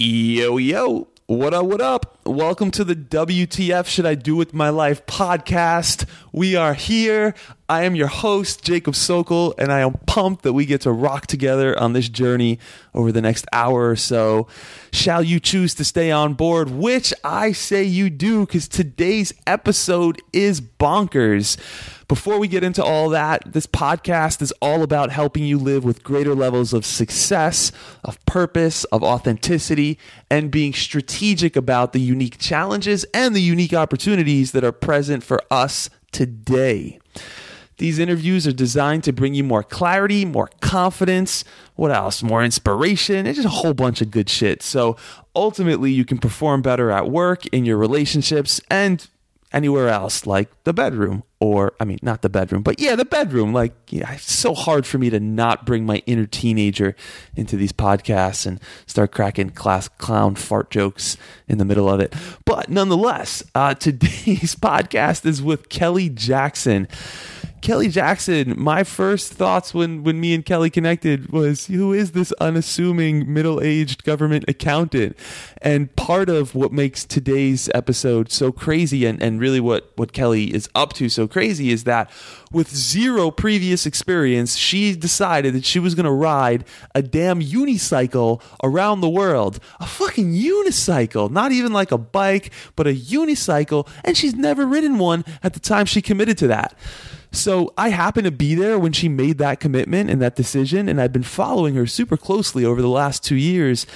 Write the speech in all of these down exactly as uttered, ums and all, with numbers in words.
Yo, yo, what up, what up? Welcome to the W T F Should I Do With My Life podcast. We are here. I am your host, Jacob Sokol, and I am pumped that we get to rock together on this journey over the next hour or so. Shall you choose to stay on board? Which I say you do, because today's episode is bonkers. Before we get into all that, this podcast is all about helping you live with greater levels of success, of purpose, of authenticity, and being strategic about the unique challenges and the unique opportunities that are present for us today. These interviews are designed to bring you more clarity, more confidence, what else? More inspiration, and just a whole bunch of good shit. So ultimately, you can perform better at work, in your relationships, and anywhere else, like the bedroom, or I mean, not the bedroom, but yeah, the bedroom. Like, yeah, it's so hard for me to not bring my inner teenager into these podcasts and start cracking class clown fart jokes in the middle of it. But nonetheless, uh, today's podcast is with Kelly Jackson. Kelly Jackson, my first thoughts when, when me and Kelly connected was, who is this unassuming middle-aged government accountant? And part of what makes today's episode so crazy and, and really what, what Kelly is up to so crazy is that with zero previous experience, she decided that she was going to ride a damn unicycle around the world. A fucking unicycle, not even like a bike, but a unicycle. And she's never ridden one at the time she committed to that. So I happened to be there when she made that commitment and that decision, and I've been following her super closely over the last two years,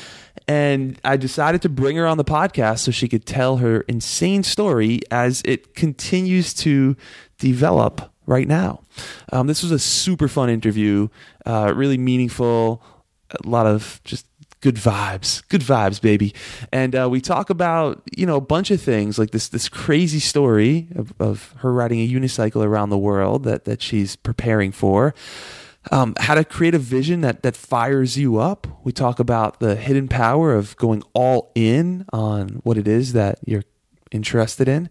and I decided to bring her on the podcast so she could tell her insane story as it continues to develop right now. Um, this was a super fun interview, uh, really meaningful, a lot of just good vibes, good vibes, baby. And uh, we talk about, you know, a bunch of things like this this crazy story of, of her riding a unicycle around the world that, that she's preparing for, um, how to create a vision that, that fires you up. We talk about the hidden power of going all in on what it is that you're interested in.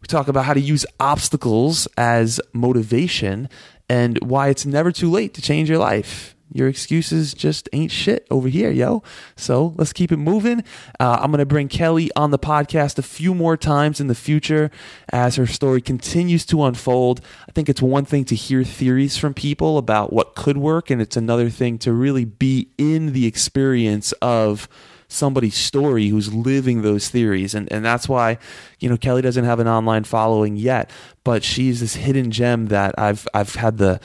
We talk about how to use obstacles as motivation and why it's never too late to change your life. Your excuses just ain't shit over here, yo. So let's keep it moving. Uh, I'm going to bring Kelly on the podcast a few more times in the future as her story continues to unfold. I think it's one thing to hear theories from people about what could work, and it's another thing to really be in the experience of somebody's story who's living those theories. And and that's why, you know, Kelly doesn't have an online following yet, but she's this hidden gem that I've I've had the...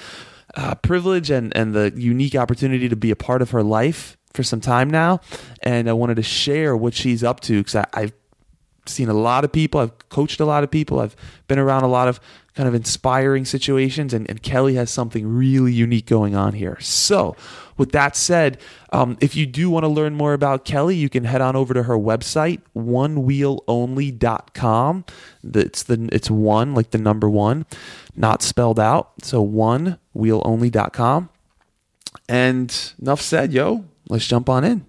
Uh, privilege and, and the unique opportunity to be a part of her life for some time now. And I wanted to share what she's up to because I've seen a lot of people, I've coached a lot of people, I've been around a lot of kind of inspiring situations, and, and Kelly has something really unique going on here. So with that said, um, if you do want to learn more about Kelly, you can head on over to her website, one wheel only dot com. That's the, it's one, like the number one, not spelled out. So one wheel only dot com. And enough said, yo, let's jump on in.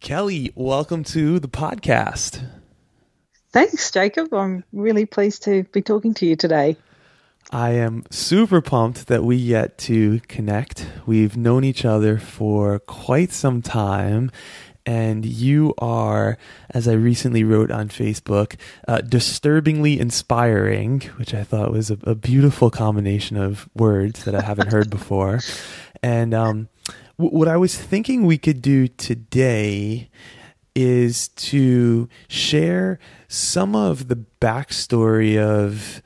Kelly, welcome to the podcast. Thanks, Jacob. I'm really pleased to be talking to you today. I am super pumped that we get to connect. We've known each other for quite some time, and you are, as I recently wrote on Facebook, uh, disturbingly inspiring, which I thought was a, a beautiful combination of words that I haven't heard before. And um, w- what I was thinking we could do today is to share some of the backstory of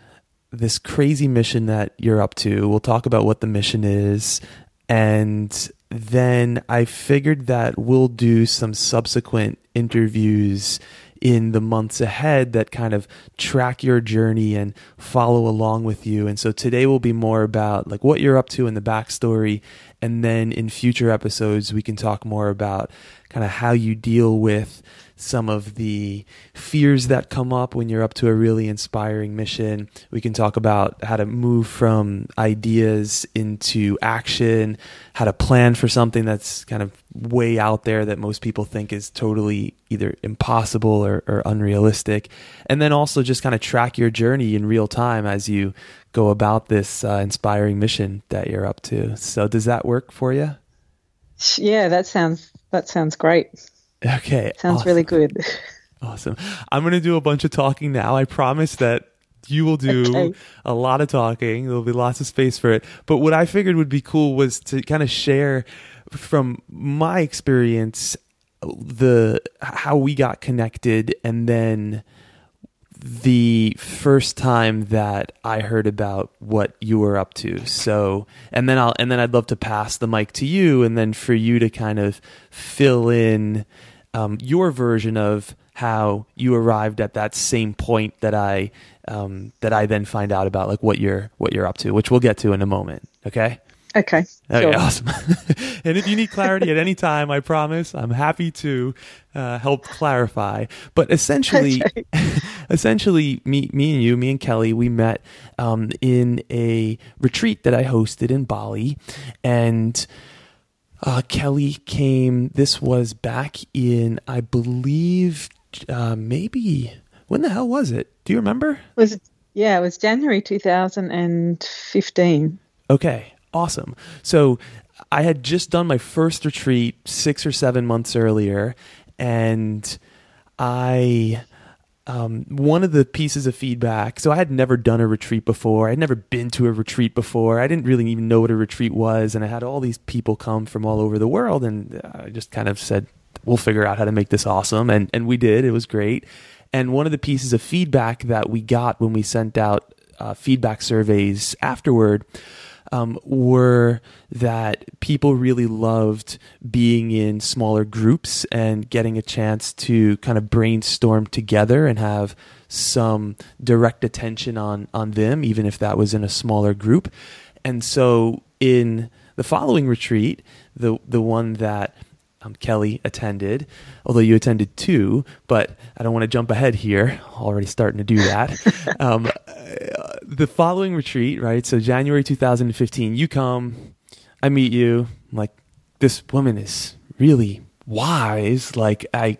this crazy mission that you're up to. We'll talk about what the mission is. And then I figured that we'll do some subsequent interviews in the months ahead that kind of track your journey and follow along with you. And so today will be more about like what you're up to in the backstory. And then in future episodes, we can talk more about kind of how you deal with some of the fears that come up when you're up to a really inspiring mission. We can talk about how to move from ideas into action, how to plan for something that's kind of way out there that most people think is totally either impossible or, or unrealistic. And then also just kind of track your journey in real time as you go about this uh, inspiring mission that you're up to. So does that work for you? Yeah, that sounds that sounds great. Okay. Sounds awesome. Really good. Awesome. I'm going to do a bunch of talking now. I promise that you will do okay. a lot of talking. There'll be lots of space for it. But what I figured would be cool was to kind of share from my experience the how we got connected, and then the first time that I heard about what you were up to. So, and then I'll and then I'd love to pass the mic to you, and then for you to kind of fill in um, your version of how you arrived at that same point that I um, that I then find out about, like what you're what you're up to, which we'll get to in a moment. Okay. Okay. Okay. Sure. Awesome. And if you need clarity at any time, I promise I'm happy to uh, help clarify. But essentially, okay. essentially, me, me and you, me and Kelly, we met um, in a retreat that I hosted in Bali, and uh, Kelly came. This was back in, I believe, uh, maybe when the hell was it? Do you remember? Was it, yeah, it was January two thousand fifteen. Okay. Awesome. So I had just done my first retreat six or seven months earlier, and I, um, one of the pieces of feedback, so I had never done a retreat before. I'd never been to a retreat before. I didn't really even know what a retreat was. And I had all these people come from all over the world, and I just kind of said, we'll figure out how to make this awesome. And, and we did. It was great. And one of the pieces of feedback that we got when we sent out uh, feedback surveys afterward Um, were that people really loved being in smaller groups and getting a chance to kind of brainstorm together and have some direct attention on on them, even if that was in a smaller group. And so in the following retreat, the the one that um, Kelly attended, although you attended two, but I don't want to jump ahead here, already starting to do that. um, uh, the following retreat, right? So January two thousand fifteen, you come, I meet you, I'm like, this woman is really wise. Like I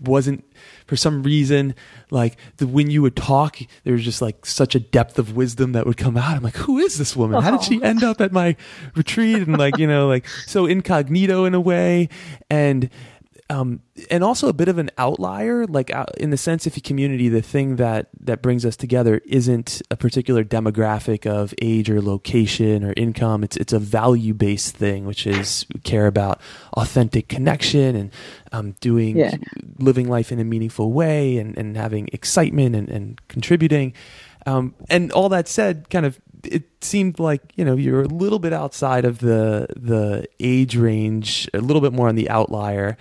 wasn't, for some reason, like the, when you would talk, there was just like such a depth of wisdom that would come out. I'm like, who is this woman? How did she end up at my retreat? And like, you know, like so incognito in a way. And Um, and also a bit of an outlier, like uh, in the sense, if a community, the thing that, that brings us together isn't a particular demographic of age or location or income. It's it's a value-based thing, which is we care about authentic connection and um, doing yeah. living life in a meaningful way and, and having excitement and, and contributing. Um, and all that said, kind of it seemed like, you know, you're a little bit outside of the the age range, a little bit more on the outlier.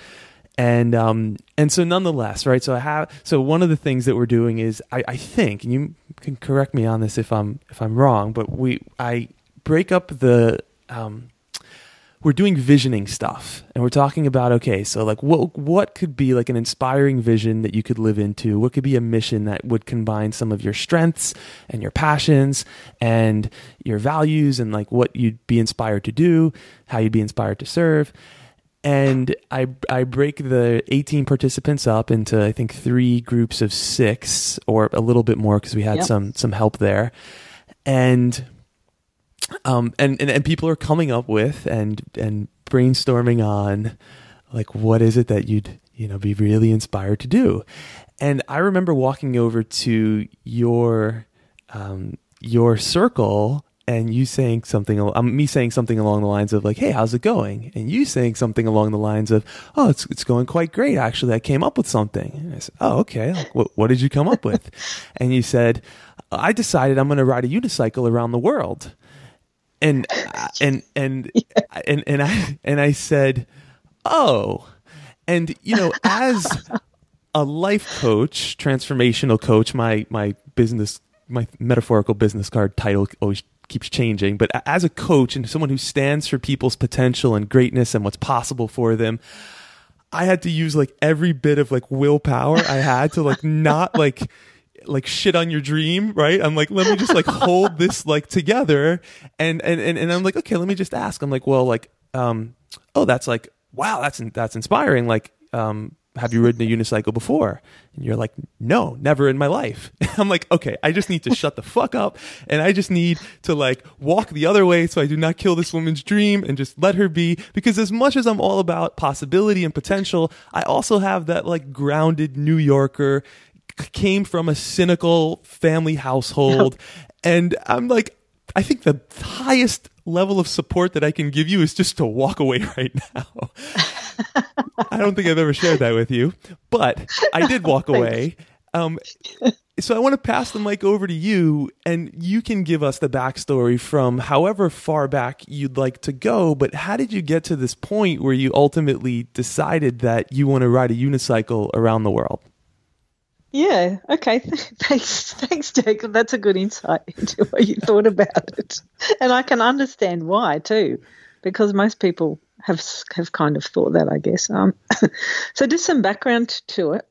And um, and so nonetheless, right? So I have so one of the things that we're doing is I, I think, and you can correct me on this if I'm if I'm wrong, but we I break up the um, we're doing visioning stuff, and we're talking about okay, so like what what could be like an inspiring vision that you could live into? What could be a mission that would combine some of your strengths and your passions and your values and like what you'd be inspired to do, how you'd be inspired to serve. And I I break the eighteen participants up into, I think, three groups of six or a little bit more because we had yep. some some help there. And um and, and, and people are coming up with and and brainstorming on like what is it that you'd you know be really inspired to do. And I remember walking over to your um your circle and you saying something, um, me saying something along the lines of like, hey, how's it going? And you saying something along the lines of, oh, it's it's going quite great, actually. I came up with something. And I said, oh, okay. Like, what, what did you come up with? And you said, I decided I'm going to ride a unicycle around the world. And and and yeah. and and I and I said, oh, and you know, as a life coach, transformational coach, my my business, my metaphorical business card title always keeps changing, but as a coach and someone who stands for people's potential and greatness and what's possible for them, I had to use like every bit of like willpower I had to like not like like shit on your dream, right? I'm like, let me just like hold this like together, and and and, and I'm like, okay, let me just ask. I'm like, well, like, um, oh, that's like, wow, that's that's inspiring. Like, um, have you ridden a unicycle before? And you're like, no, never in my life. I'm like, okay, I just need to shut the fuck up. And I just need to like walk the other way so I do not kill this woman's dream and just let her be. Because as much as I'm all about possibility and potential, I also have that like grounded New Yorker, came from a cynical family household. And I'm like, I think the highest level of support that I can give you is just to walk away right now. I don't think I've ever shared that with you, but I did walk away. Um, so I want to pass the mic over to you, and you can give us the backstory from however far back you'd like to go. But how did you get to this point where you ultimately decided that you want to ride a unicycle around the world? Yeah. Okay. Thanks. Thanks, Jacob. That's a good insight into what you thought about it. And I can understand why too, because most people have have kind of thought that, I guess. Um, so just some background to it.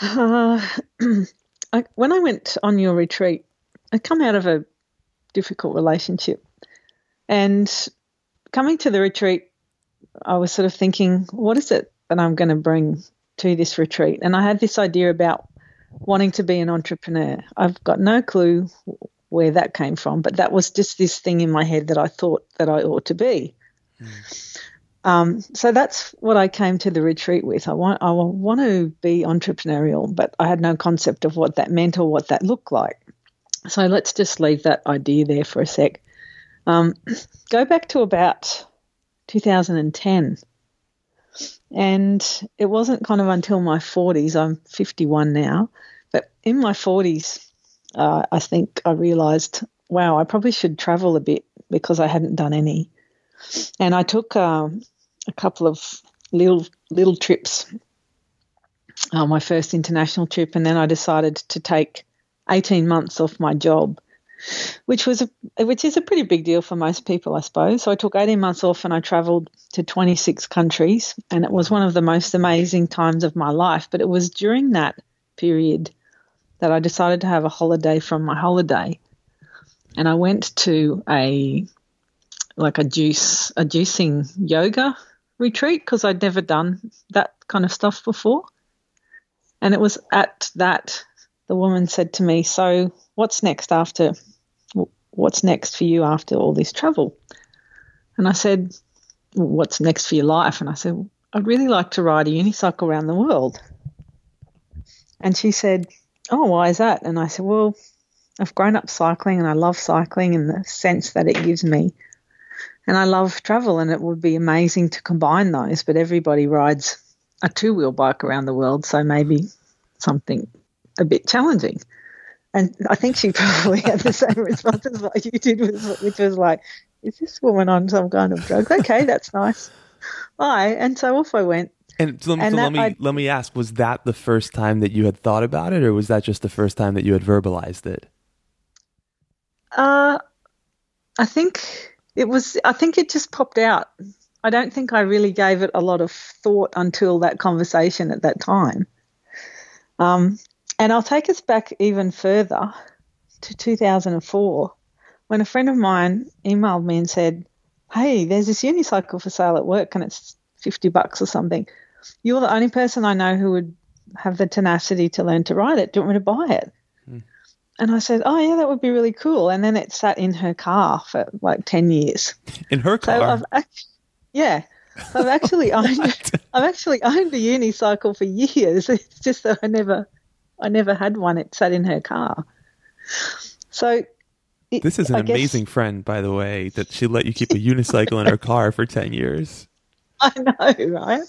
Uh, I, when I went on your retreat, I come out of a difficult relationship. And coming to the retreat, I was sort of thinking, what is it that I'm going to bring to this retreat? And I had this idea about wanting to be an entrepreneur. I've got no clue where that came from, but that was just this thing in my head that I thought that I ought to be. Mm. Um, so that's what I came to the retreat with. I want, I want to be entrepreneurial, but I had no concept of what that meant or what that looked like. So let's just leave that idea there for a sec. Um, go back to about two thousand ten. And it wasn't kind of until my forties, I'm fifty-one now, but in my forties, uh, I think I realized, wow, I probably should travel a bit because I hadn't done any. And I took um, a couple of little little trips, uh, my first international trip, and then I decided to take eighteen months off my job, which was a, which is a pretty big deal for most people, I suppose. So I took eighteen months off and I traveled to twenty-six countries, and it was one of the most amazing times of my life. But it was during that period that I decided to have a holiday from my holiday, and I went to a like a juice, a juicing yoga retreat because I'd never done that kind of stuff before. And it was at that the woman said to me, "So, what's next after? What's next for you after all this travel?" And I said, "What's next for your life?" And I said, "I'd really like to ride a unicycle around the world." And she said, "Oh, why is that?" And I said, "Well, I've grown up cycling, and I love cycling in the sense that it gives me. And I love travel, and it would be amazing to combine those, but everybody rides a two-wheel bike around the world, so maybe something a bit challenging." And I think she probably had the same response as what you did, which was like, is this woman on some kind of drug? Okay, that's nice. Bye. And so off I went. And so, and so let me I'd, let me ask, was that the first time that you had thought about it, or was that just the first time that you had verbalized it? Uh, I think... It was, I think it just popped out. I don't think I really gave it a lot of thought until that conversation at that time. Um, and I'll take us back even further to two thousand four when a friend of mine emailed me and said, "Hey, there's this unicycle for sale at work and it's fifty bucks or something. You're the only person I know who would have the tenacity to learn to ride it. Do you want me to buy it?" And I said, "Oh, yeah, that would be really cool." And then it sat in her car for like ten years. In her car? So I've actually, yeah. I've actually owned I've actually owned a unicycle for years. It's just that I never I never had one. It sat in her car. So it, This is an I amazing guess, friend, by the way, that she let you keep a unicycle in her car for ten years. I know, right?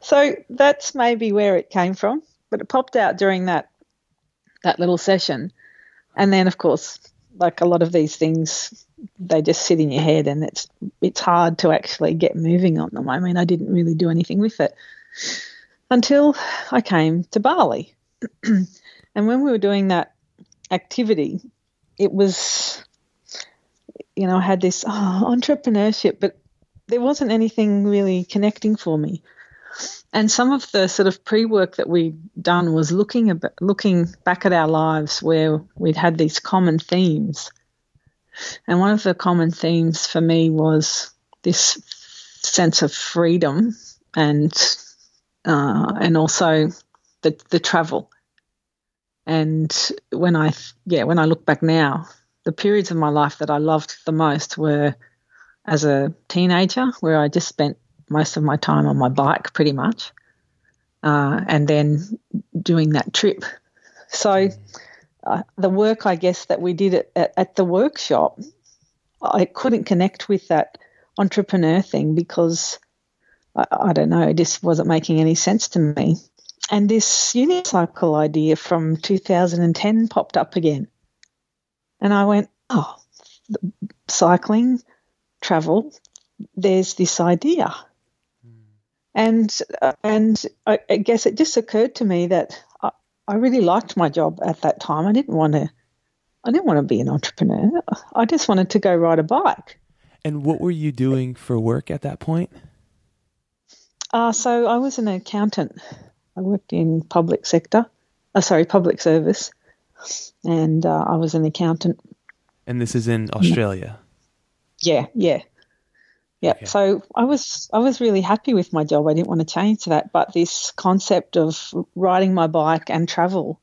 So that's maybe where it came from, but it popped out during that that little session. And then, of course, like a lot of these things, they just sit in your head and it's it's hard to actually get moving on them. I mean, I didn't really do anything with it until I came to Bali. And when we were doing that activity, it was, you know, I had this oh, entrepreneurship, but there wasn't anything really connecting for me. And some of the sort of pre-work that we'd done was looking ab- looking back at our lives where we'd had these common themes. And one of the common themes for me was this sense of freedom and uh, and also the the travel. And when I yeah when I look back now, the periods of my life that I loved the most were as a teenager, where I just spent most of my time on my bike pretty much, uh, and then doing that trip. So uh, the work, I guess, that we did at, at, at the workshop, I couldn't connect with that entrepreneur thing because, I, I don't know, it just wasn't making any sense to me. And this unicycle idea from two thousand ten popped up again. And I went, oh, cycling, travel, there's this idea. Mm. And uh, and I, I guess it just occurred to me that I, I really liked my job at that time. I didn't want to I didn't want to be an entrepreneur. I just wanted to go ride a bike. And what were you doing for work at that point? Uh, so I was an accountant. I worked in public sector, uh, sorry, public service, and uh, I was an accountant. And this is in Australia? Yeah, yeah. Yeah, okay. So I was I was really happy with my job. I didn't want to change that, but this concept of riding my bike and travel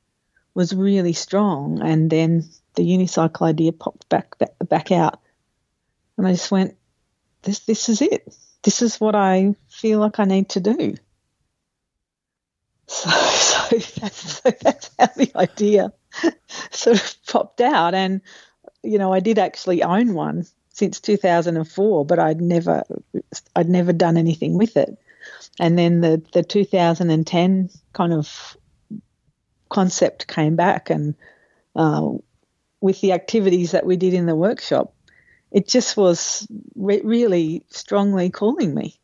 was really strong, and then the unicycle idea popped back back, back out, and I just went, this this is it. This is what I feel like I need to do. So, so, that's, so that's how the idea sort of popped out. And, you know, I did actually own one since two thousand four, but I'd never I'd never done anything with it. And then the, the two thousand ten kind of concept came back, and uh, with the activities that we did in the workshop, it just was re- really strongly calling me.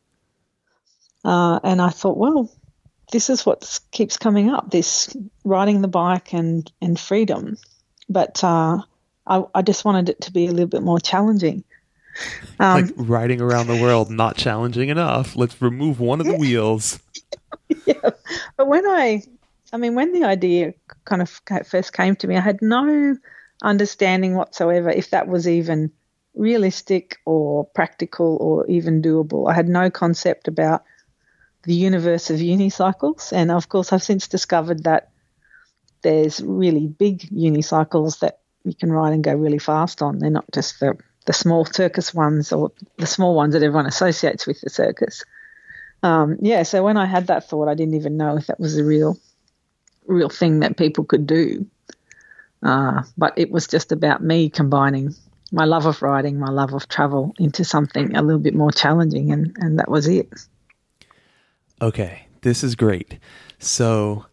Uh, and I thought, well, this is what keeps coming up, this riding the bike and, and freedom. But uh, I, I just wanted it to be a little bit more challenging. Um, like riding around the world, not challenging enough. Let's remove one of the wheels. Yeah. But when I, I mean, when the idea kind of first came to me, I had no understanding whatsoever if that was even realistic or practical or even doable. I had no concept about the universe of unicycles, and of course I've since discovered that there's really big unicycles that you can ride and go really fast on. They're not just the, the small circus ones or the small ones that everyone associates with the circus. Um, yeah, so when I had that thought, I didn't even know if that was a real real thing that people could do. Uh, but it was just about me combining my love of riding, my love of travel into something a little bit more challenging, and, and that was it. Okay, this is great. So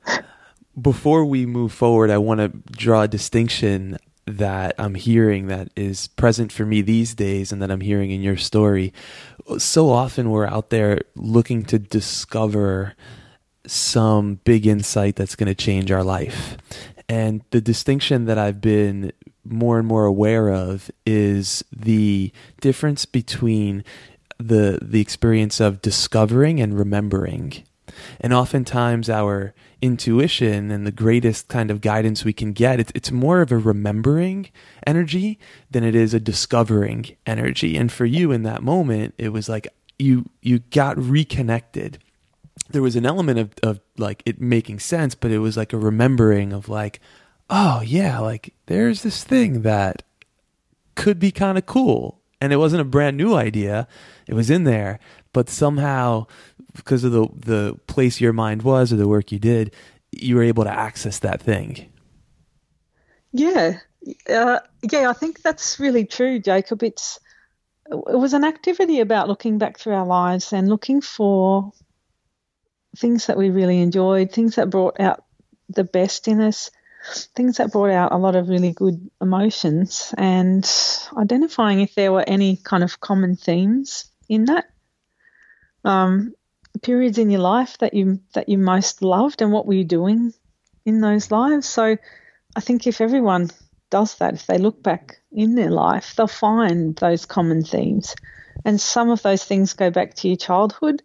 before we move forward, I want to draw a distinction that I'm hearing that is present for me these days and that I'm hearing in your story. So often we're out there looking to discover some big insight that's going to change our life. And the distinction that I've been more and more aware of is the difference between the the experience of discovering and remembering. And oftentimes our intuition and the greatest kind of guidance we can get, it's, it's more of a remembering energy than it is a discovering energy. And for you in that moment, it was like you you got reconnected. There was an element of, of like it making sense, but it was like a remembering of like, oh yeah, like there's this thing that could be kind of cool. And it wasn't a brand new idea. It was in there. But somehow, because of the, the place your mind was or the work you did, you were able to access that thing. Yeah. Uh, yeah, I think that's really true, Jacob. It's, it was an activity about looking back through our lives and looking for things that we really enjoyed, things that brought out the best in us, things that brought out a lot of really good emotions, and identifying if there were any kind of common themes in that. Um, periods in your life that you that you most loved, and what were you doing in those lives. So I think if everyone does that, if they look back in their life, they'll find those common themes. And some of those things go back to your childhood.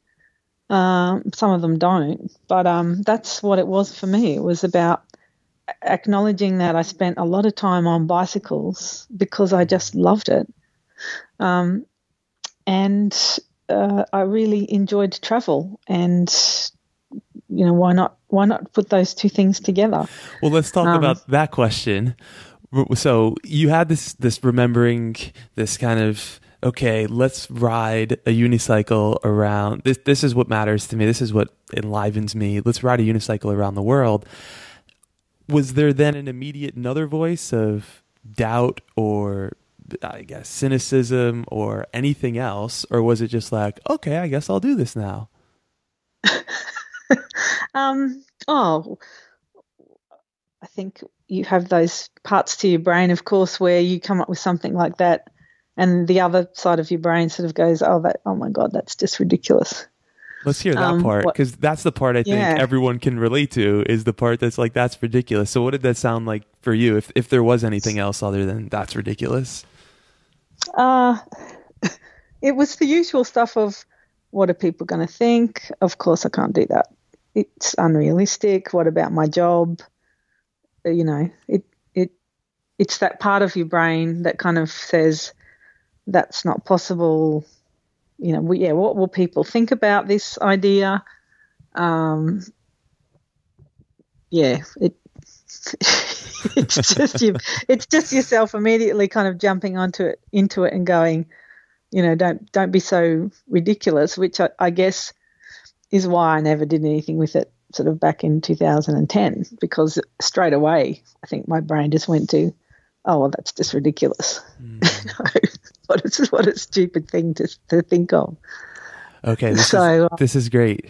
Um, some of them don't. But um, that's what it was for me. It was about acknowledging that I spent a lot of time on bicycles because I just loved it. Um, and uh, I really enjoyed travel and you know, why not why not put those two things together? Well, let's talk um, about that question. So you had this this remembering this kind of, okay, let's ride a unicycle around. This this is what matters to me. This is what enlivens me. Let's ride a unicycle around the world. Was there then an immediate another voice of doubt or, I guess, cynicism or anything else? Or was it just like, okay, I guess I'll do this now? um, oh, I think you have those parts to your brain, of course, where you come up with something like that, and the other side of your brain sort of goes, oh, that, oh my God, that's just ridiculous. Let's hear that um, part, because that's the part I think yeah. everyone can relate to, is the part that's like, that's ridiculous. So what did that sound like for you, if if there was anything else other than that's ridiculous? Uh, it was the usual stuff of, what are people going to think? Of course I can't do that. It's unrealistic. What about my job? You know, it it it's that part of your brain that kind of says, that's not possible. You know, we, yeah, what will people think about this idea? Um, yeah, it it's just you, it's just yourself immediately kind of jumping onto it, into it, and going, you know, don't don't be so ridiculous. Which I, I guess is why I never did anything with it, sort of back in two thousand ten, because straight away I think my brain just went to, oh, well, that's just ridiculous. Mm. no, what, is, what a stupid thing to to think of. Okay, this, so, is, this is great.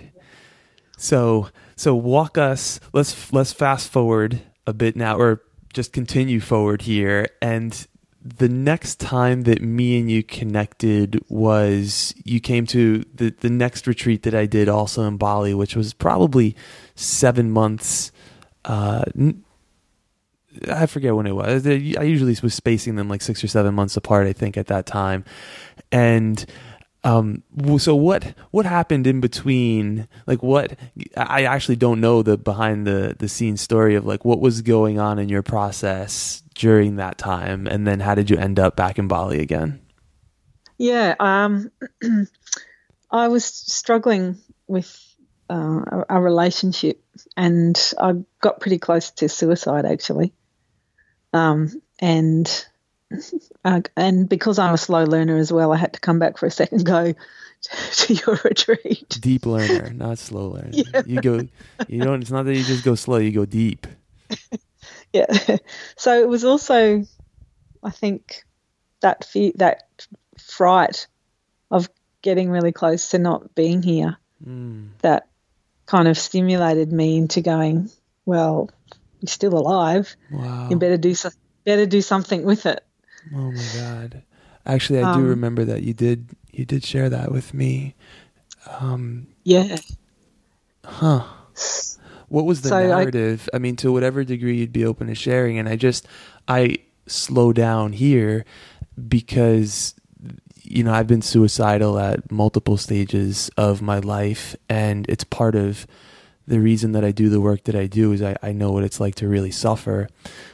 So so walk us, let's let's fast forward a bit now, or just continue forward here. And the next time that me and you connected was, you came to the, the next retreat that I did also in Bali, which was probably seven months uh n- I forget when it was. I usually was spacing them like six or seven months apart, I think, at that time. And um, so what what happened in between? Like, what I actually don't know the behind the, the scenes story of, like, what was going on in your process during that time, and then how did you end up back in Bali again? Yeah, um, I was struggling with uh, a relationship, and I got pretty close to suicide, actually. Um, and uh, and because I'm a slow learner as well, I had to come back for a second go to your retreat. Deep learner, not slow learner. Yeah. You go, you don't. It's not that you just go slow; you go deep. Yeah. So it was also, I think, that fear, that fright of getting really close to not being here, mm. that kind of stimulated me into going, well, you're still alive. Wow. You better do so- better do something with it. Oh my God! Actually, I um, do remember that you did you did share that with me. Um, yeah. Huh. What was the so narrative? I, I mean, to whatever degree you'd be open to sharing. And I just I slow down here because, you know, I've been suicidal at multiple stages of my life, and it's part of the reason that I do the work that I do is I, I know what it's like to really suffer,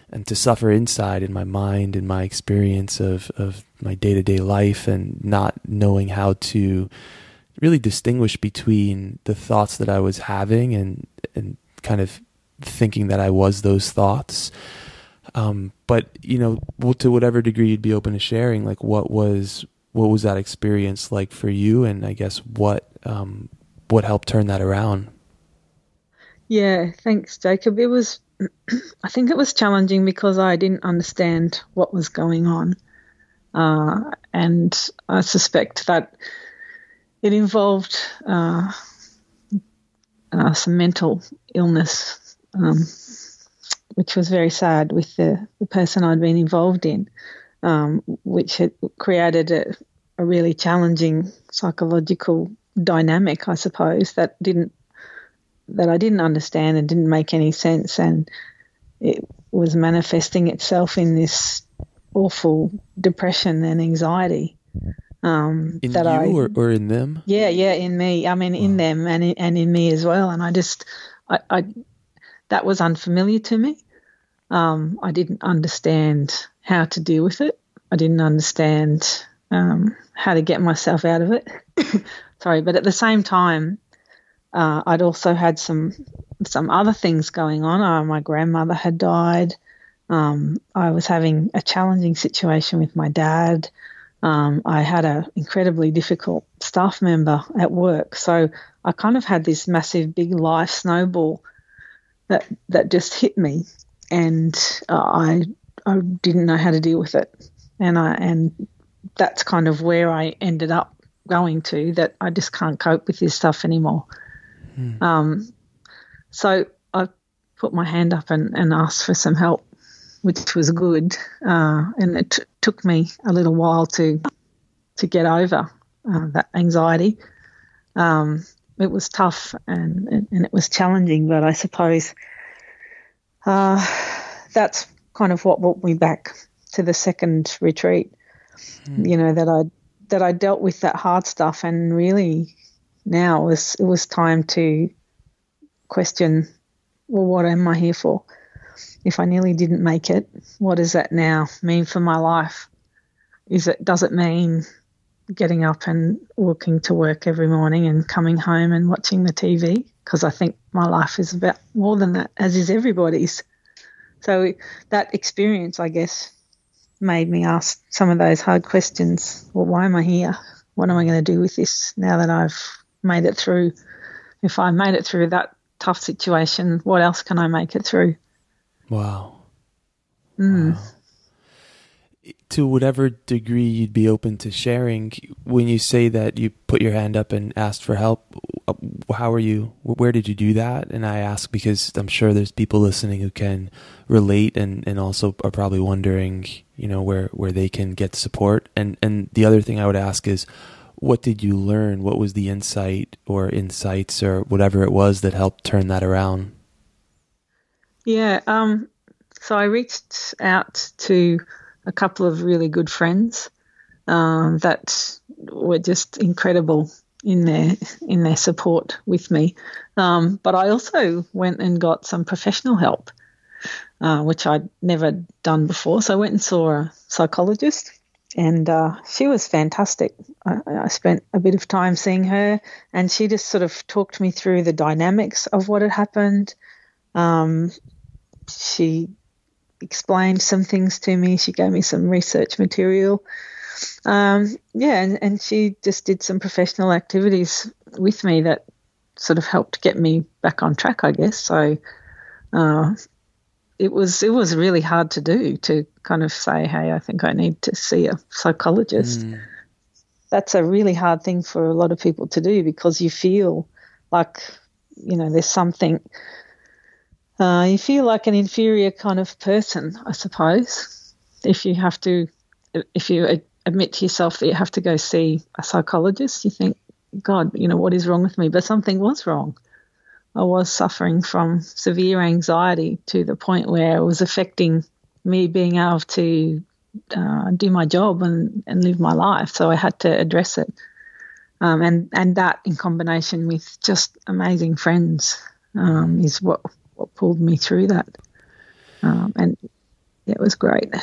and to suffer inside in my mind and my experience of, of my day-to-day life, and not knowing how to really distinguish between the thoughts that I was having and, and kind of thinking that I was those thoughts. Um, but, you know, well, to whatever degree you'd be open to sharing, like, what was, what was that experience like for you? And I guess what, um, what helped turn that around? Yeah, thanks, Jacob. It was, I think it was challenging because I didn't understand what was going on. Uh, and I suspect that it involved uh, uh, some mental illness, um, which was very sad with the, the person I'd been involved in, um, which had created a, a really challenging psychological dynamic, I suppose, that didn't that I didn't understand and didn't make any sense, and it was manifesting itself in this awful depression and anxiety. Um, in that you I, or, or in them? Yeah, yeah, in me. I mean, wow. in them and in, and in me as well. And I just, I, I that was unfamiliar to me. Um, I didn't understand how to deal with it. I didn't understand um, how to get myself out of it. Sorry, but at the same time, Uh, I'd also had some some other things going on. Uh, my grandmother had died. Um, I was having a challenging situation with my dad. Um, I had an incredibly difficult staff member at work. So I kind of had this massive big life snowball that that just hit me, and uh, I I didn't know how to deal with it. And I and that's kind of where I ended up going to, that I just can't cope with this stuff anymore. Mm. Um, so I put my hand up and, and asked for some help, which was good, uh, and it t- took me a little while to to get over uh, that anxiety. Um, it was tough and, and, and it was challenging, but I suppose uh, that's kind of what brought me back to the second retreat. Mm. You know, that I that I dealt with that hard stuff, and really now it was, it was time to question, well, what am I here for? If I nearly didn't make it, what does that now mean for my life? Is it does it mean getting up and walking to work every morning and coming home and watching the T V? Because I think my life is about more than that, as is everybody's. So that experience, I guess, made me ask some of those hard questions. Well, why am I here? What am I going to do with this now that I've made it through? If I made it through that tough situation, what else can I make it through? Wow. Mm. Wow. To whatever degree you'd be open to sharing, when you say that you put your hand up and asked for help, how are you, where did you do that? And I ask because I'm sure there's people listening who can relate and, and also are probably wondering, you know, where, where they can get support. And, and the other thing I would ask is, what did you learn? What was the insight or insights or whatever it was that helped turn that around? Yeah, um, so I reached out to a couple of really good friends um, that were just incredible in their in their support with me. Um, but I also went and got some professional help, uh, which I'd never done before. So I went and saw a psychologist, and uh, she was fantastic. I, I spent a bit of time seeing her, and she just sort of talked me through the dynamics of what had happened. Um, she explained some things to me. She gave me some research material. Um, yeah, and, and she just did some professional activities with me that sort of helped get me back on track, I guess. So uh, it was it was really hard to do, to kind of say, hey, I think I need to see a psychologist. Mm. That's a really hard thing for a lot of people to do, because you feel like, you know, there's something – Uh, you feel like an inferior kind of person, I suppose, if you have to, if you admit to yourself that you have to go see a psychologist. You think, God, you know, what is wrong with me? But something was wrong. I was suffering from severe anxiety to the point where it was affecting me being able to uh, do my job and, and live my life. So I had to address it. Um, and, and that in combination with just amazing friends um, is what... what pulled me through that, um, and it was great.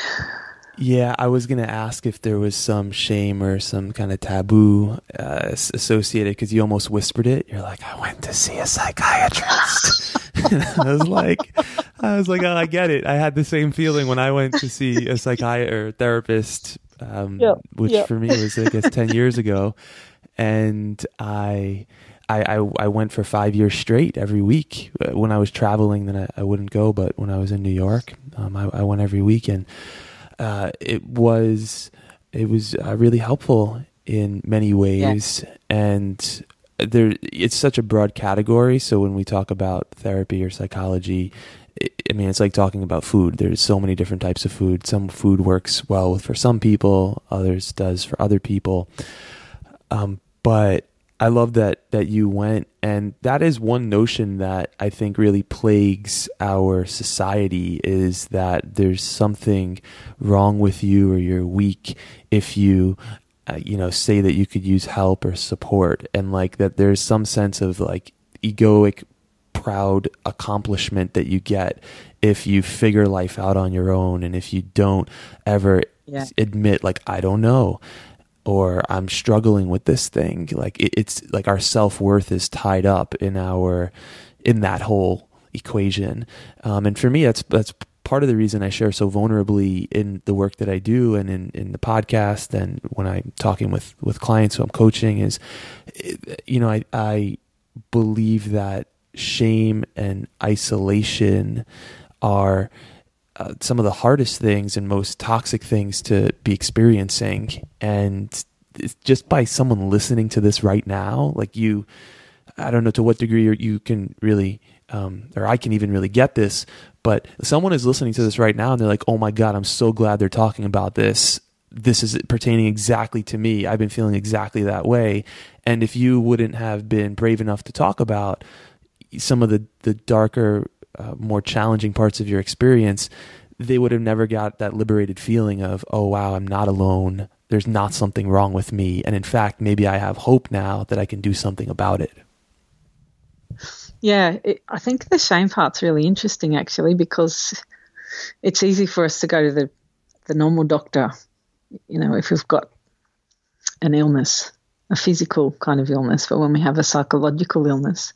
Yeah, I was going to ask if there was some shame or some kind of taboo uh, associated, because you almost whispered it. You're like, I went to see a psychiatrist. I was like, I was like, oh, I get it. I had the same feeling when I went to see a psychiatrist therapist, um, yep, which yep. for me was, I guess, ten years ago, and I. I, I, I went for five years straight every week. When I was traveling, then I, I wouldn't go. But when I was in New York, um, I, I went every week, and uh, it was it was uh, really helpful in many ways. Yeah. And there, it's such a broad category. So when we talk about therapy or psychology, it, I mean, it's like talking about food. There's so many different types of food. Some food works well for some people, others does for other people. Um, but I love that that you went, and that is one notion that I think really plagues our society, is that there's something wrong with you or you're weak if you, uh, you know, say that you could use help or support, and like that there's some sense of like egoic, proud accomplishment that you get if you figure life out on your own, and if you don't ever yeah. admit like, I don't know. or I'm struggling with this thing. Like it, it's like our self-worth is tied up in our, in that whole equation. Um, and for me, that's, that's part of the reason I share so vulnerably in the work that I do and in, in the podcast. And when I'm talking with, with clients who I'm coaching is, you know, I, I believe that shame and isolation are uh, some of the hardest things and most toxic things to be experiencing. And it's just by someone listening to this right now, like you, I don't know to what degree you can really, um, or I can even really get this, but someone is listening to this right now and they're like, oh my God, I'm so glad they're talking about this. This is pertaining exactly to me. I've been feeling exactly that way. And if you wouldn't have been brave enough to talk about some of the, the darker, uh, more challenging parts of your experience, they would have never got that liberated feeling of, oh, wow, I'm not alone. There's not something wrong with me. And in fact, maybe I have hope now that I can do something about it. Yeah, it, I think the shame part's really interesting, actually, because it's easy for us to go to the, the normal doctor, you know, if we've got an illness, a physical kind of illness. But when we have a psychological illness,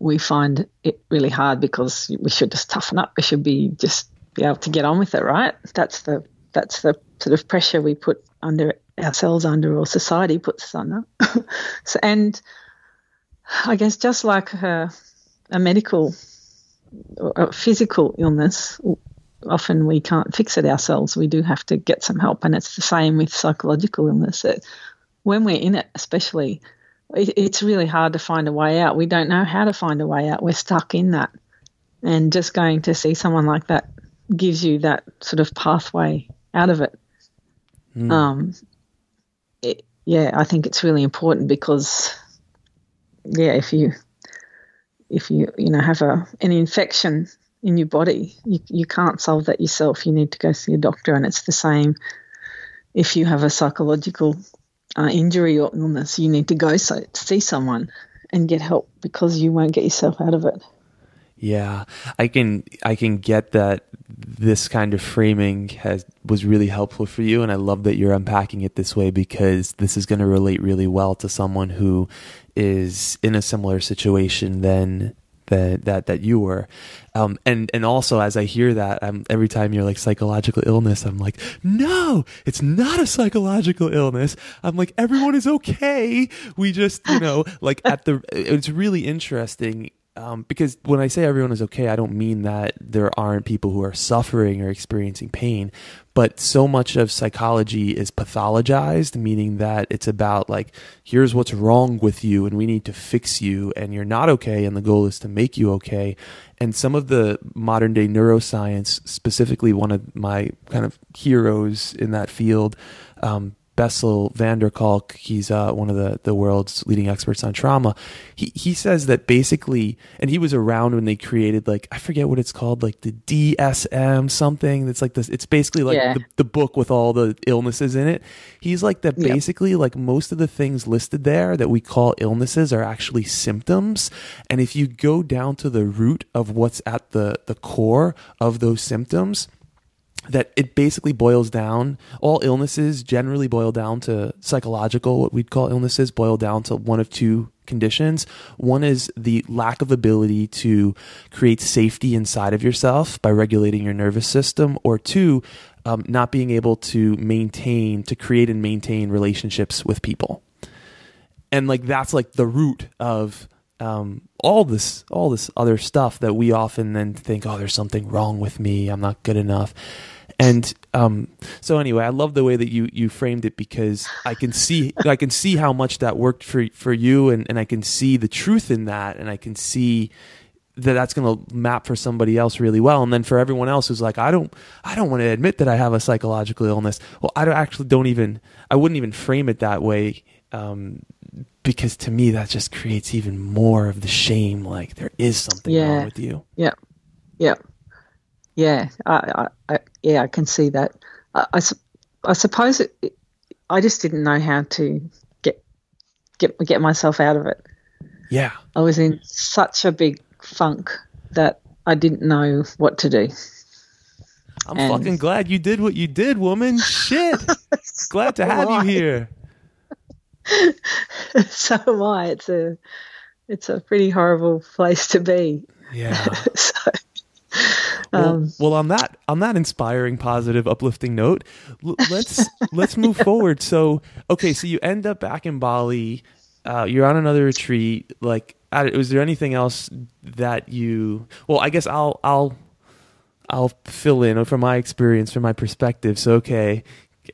we find it really hard because we should just toughen up. We should be just be able to get on with it, right? That's the that's the sort of pressure we put under ourselves under, or society puts us under. So, and I guess just like a, a medical or a physical illness, often we can't fix it ourselves. We do have to get some help, and it's the same with psychological illness. When we're in it, especially, it's really hard to find a way out. We don't know how to find a way out. We're stuck in that. And just going to see someone like that gives you that sort of pathway out of it. Mm. Um, it yeah, I think it's really important because, yeah, if you if you you know have a an infection in your body, you you can't solve that yourself. You need to go see a doctor, and it's the same if you have a psychological Uh, injury or illness. You need to go so, see someone and get help because you won't get yourself out of it. Yeah, I can I can get that. This kind of framing has was really helpful for you, and I love that you're unpacking it this way because this is going to relate really well to someone who is in a similar situation than that that that you were. Um, and, and also as I hear that, I'm, every time you're like psychological illness, I'm like, no, it's not a psychological illness. I'm like, everyone is okay. We just, you know, like at the, it's really interesting. Um, because when I say everyone is okay, I don't mean that there aren't people who are suffering or experiencing pain, but so much of psychology is pathologized, meaning that it's about like, here's what's wrong with you and we need to fix you and you're not okay. And the goal is to make you okay. And some of the modern day neuroscience, specifically one of my kind of heroes in that field, um, Bessel van der Kolk, he's uh, one of the, the world's leading experts on trauma. He he says that basically, and he was around when they created like, I forget what it's called, like the D S M something. That's like this. It's basically like yeah. the, the book with all the illnesses in it. He's like that yep. basically like most of the things listed there that we call illnesses are actually symptoms. And if you go down to the root of what's at the, the core of those symptoms, that it basically boils down, all illnesses generally boil down to psychological, what we'd call illnesses, boil down to one of two conditions. One is the lack of ability to create safety inside of yourself by regulating your nervous system, or two, um, not being able to maintain, to create and maintain relationships with people. And like, that's like the root of um, all this, all this other stuff that we often then think, oh, there's something wrong with me. I'm not good enough. And um, so anyway, I love the way that you you framed it because I can see I can see how much that worked for for you, and, and I can see the truth in that, and I can see that that's going to map for somebody else really well. And then for everyone else who's like, I don't I don't want to admit that I have a psychological illness. Well, I don't, actually don't even I wouldn't even frame it that way. Um, because to me, that just creates even more of the shame. Like there is something yeah. wrong with you. Yeah. Yeah. Yeah. I, I, I, yeah, I can see that. I, I, I suppose it, it, I just didn't know how to get, get, get myself out of it. Yeah. I was in such a big funk that I didn't know what to do. I'm and fucking glad you did what you did, woman. Shit. Glad to have you here. So am I. It's a, it's a pretty horrible place to be. Yeah. So, um, well, well, on that, on that inspiring, positive, uplifting note, l- let's let's move forward. So, okay, so you end up back in Bali. Uh, you're on another retreat. Like, was there anything else that you? Well, I guess I'll I'll I'll fill in from my experience, from my perspective. So, okay,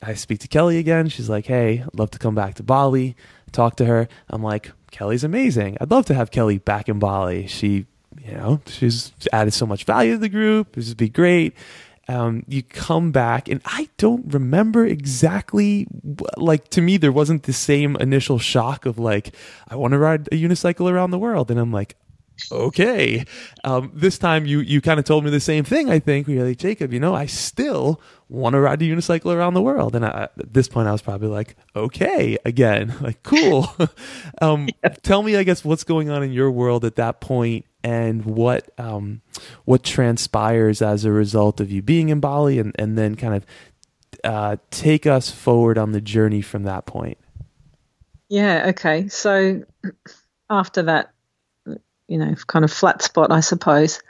I speak to Kelly again. She's like, "Hey, I'd love to come back to Bali." I talk to her. I'm like, "Kelly's amazing. I'd love to have Kelly back in Bali. She, you know, she's added so much value to the group. This would be great." Um, you come back, and I don't remember exactly, like, to me, there wasn't the same initial shock of, like, I want to ride a unicycle around the world. And I'm like, okay. Um, this time you you kind of told me the same thing, I think. You're like, Jacob, you know, I still want to ride a unicycle around the world. And I, at this point, I was probably like, okay, again, like, cool. um, yeah. Tell me, I guess, what's going on in your world at that point, and what um, what transpires as a result of you being in Bali, and, and then kind of uh, take us forward on the journey from that point. Yeah, okay. So after that, you know, kind of flat spot, I suppose,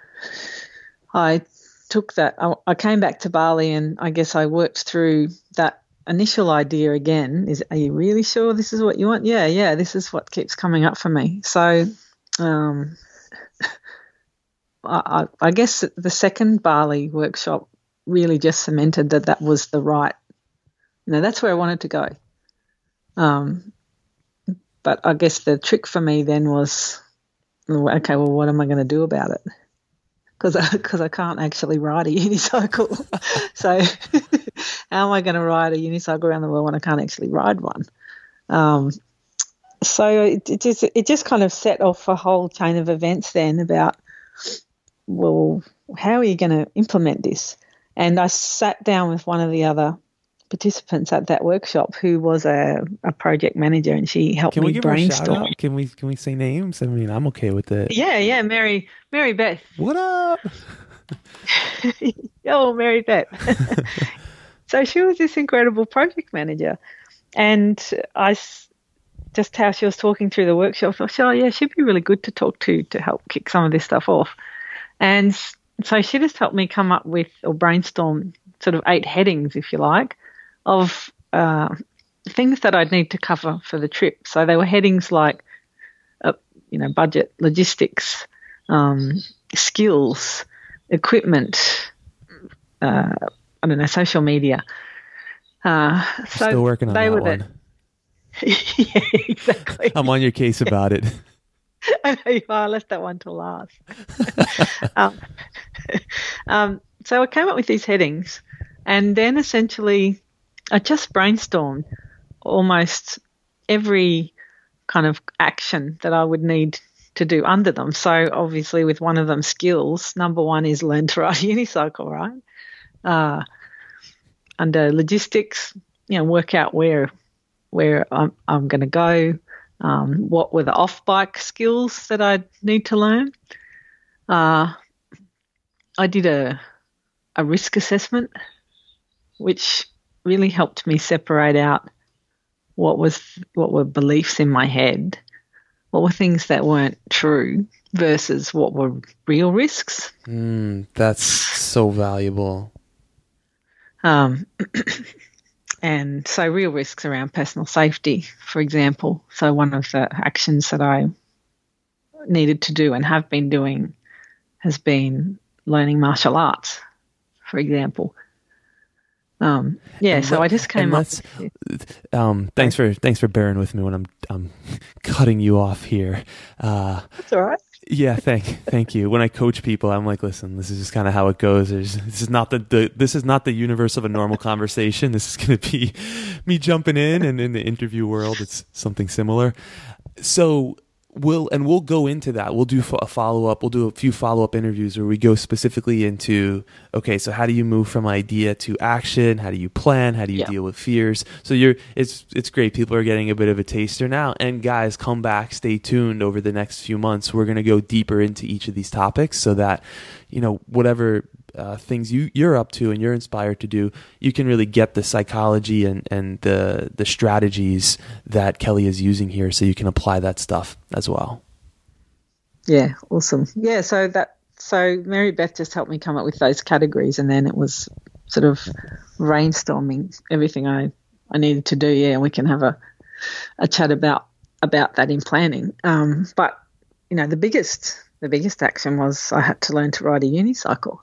I took that. I, I came back to Bali, and I guess I worked through that initial idea again. Is, are you really sure this is what you want? Yeah, yeah, this is what keeps coming up for me. So um I, I guess the second Bali workshop really just cemented that that was the right, you know, that's where I wanted to go. Um, but I guess the trick for me then was, okay, well, what am I going to do about it? Because I, cause I can't actually ride a unicycle. So how am I going to ride a unicycle around the world when I can't actually ride one? Um, so it, it just it just kind of set off a whole chain of events then about, well, how are you going to implement this? And I sat down with one of the other participants at that workshop, who was a, a project manager, and she helped can me we brainstorm. Can we can we say names? I mean, I'm okay with it. Yeah, yeah, Mary, Mary Beth. What up? Yo, Mary Beth. So she was this incredible project manager, and I. Just how she was talking through the workshop, I thought, oh, yeah, she'd be really good to talk to to help kick some of this stuff off. And so she just helped me come up with or brainstorm sort of eight headings, if you like, of uh, things that I'd need to cover for the trip. So they were headings like, uh, you know, budget, logistics, um, skills, equipment, uh, I don't know, social media. Uh, so still working on they that were one. The, yeah, exactly. I'm on your case about it. I know you are. I left that one till last. um, um, so I came up with these headings, and then essentially I just brainstormed almost every kind of action that I would need to do under them. So obviously with one of them, skills, number one is learn to ride a unicycle, right? Uh, under logistics, you know, work out where where I'm, I'm going to go, um, what were the off-bike skills that I need to learn. Uh, I did a a risk assessment, which really helped me separate out what was what were beliefs in my head, what were things that weren't true versus what were real risks. Mm, that's so valuable. Um. And so real risks around personal safety, for example. So one of the actions that I needed to do and have been doing has been learning martial arts, for example. Um, yeah, and so let, I just came up with um, thanks for thanks for bearing with me when I'm I'm cutting you off here. Uh, That's all right. Yeah, thank thank you. When I coach people, I'm like, listen, this is just kind of how it goes. There's, this is not the, the this is not the universe of a normal conversation. This is going to be me jumping in, and in the interview world, it's something similar. So we'll and we'll go into that. We'll do a follow up. We'll do a few follow up interviews where we go specifically into, okay, so how do you move from idea to action? How do you plan? How do you yeah. deal with fears? So you're it's it's great. People are getting a bit of a taster now. And guys, come back, stay tuned over the next few months. We're going to go deeper into each of these topics so that, you know, whatever uh, things you, you're up to and you're inspired to do, you can really get the psychology and, and the, the strategies that Kelly is using here, so you can apply that stuff as well. Yeah, awesome. Yeah, so that so Mary Beth just helped me come up with those categories, and then it was sort of brainstorming everything I, I needed to do, yeah, and we can have a, a chat about about that in planning. Um, but, you know, the biggest the biggest action was I had to learn to ride a unicycle.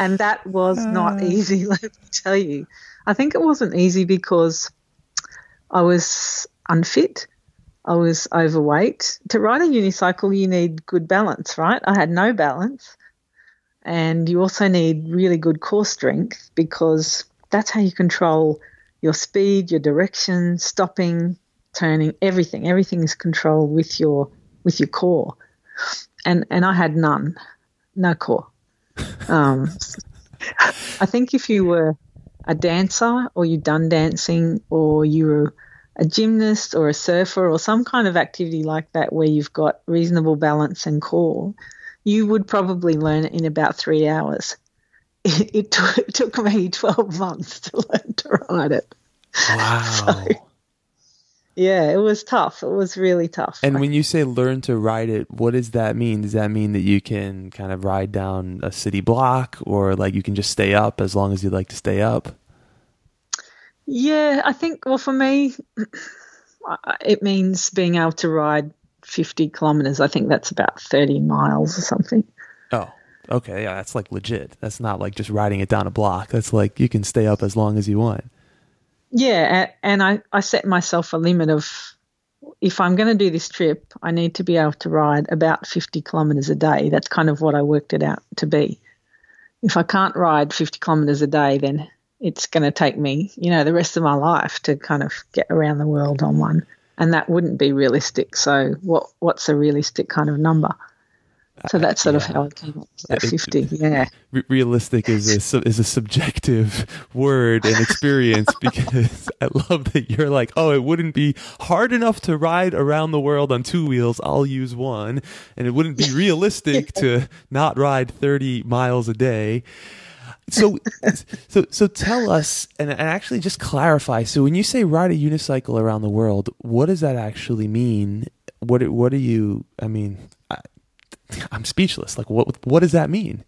And that was uh. not easy, let me tell you. I think it wasn't easy because I was unfit. I was overweight. To ride a unicycle, you need good balance, right? I had no balance. And you also need really good core strength, because that's how you control your speed, your direction, stopping, turning, everything. Everything is controlled with your with your core. And and I had none, no core. Um, I think if you were a dancer, or you'd done dancing, or you were a gymnast or a surfer or some kind of activity like that where you've got reasonable balance and core, you would probably learn it in about three hours. It, it, t- it took me twelve months to learn to ride it. Wow. So, yeah, it was tough. It was really tough. And when you say learn to ride it, what does that mean? Does that mean that you can kind of ride down a city block, or like you can just stay up as long as you'd like to stay up? Yeah, I think, well, for me, it means being able to ride fifty kilometres. I think that's about thirty miles or something. Oh, okay. Yeah, that's like legit. That's not like just riding it down a block. That's like you can stay up as long as you want. Yeah, and I, I set myself a limit of, if I'm going to do this trip, I need to be able to ride about fifty kilometres a day. That's kind of what I worked it out to be. If I can't ride fifty kilometres a day, then it's going to take me, you know, the rest of my life to kind of get around the world on one. And that wouldn't be realistic. So what what's a realistic kind of number? So that's sort uh, yeah. of how I came up with that fifty, yeah. Realistic is a, is a subjective word and experience, because I love that you're like, oh, it wouldn't be hard enough to ride around the world on two wheels. I'll use one. And it wouldn't be realistic yeah. to not ride thirty miles a day. So, so, so tell us, and, and actually just clarify. So, when you say ride a unicycle around the world, what does that actually mean? What, what do you? I mean, I, I'm speechless. Like, what, what does that mean?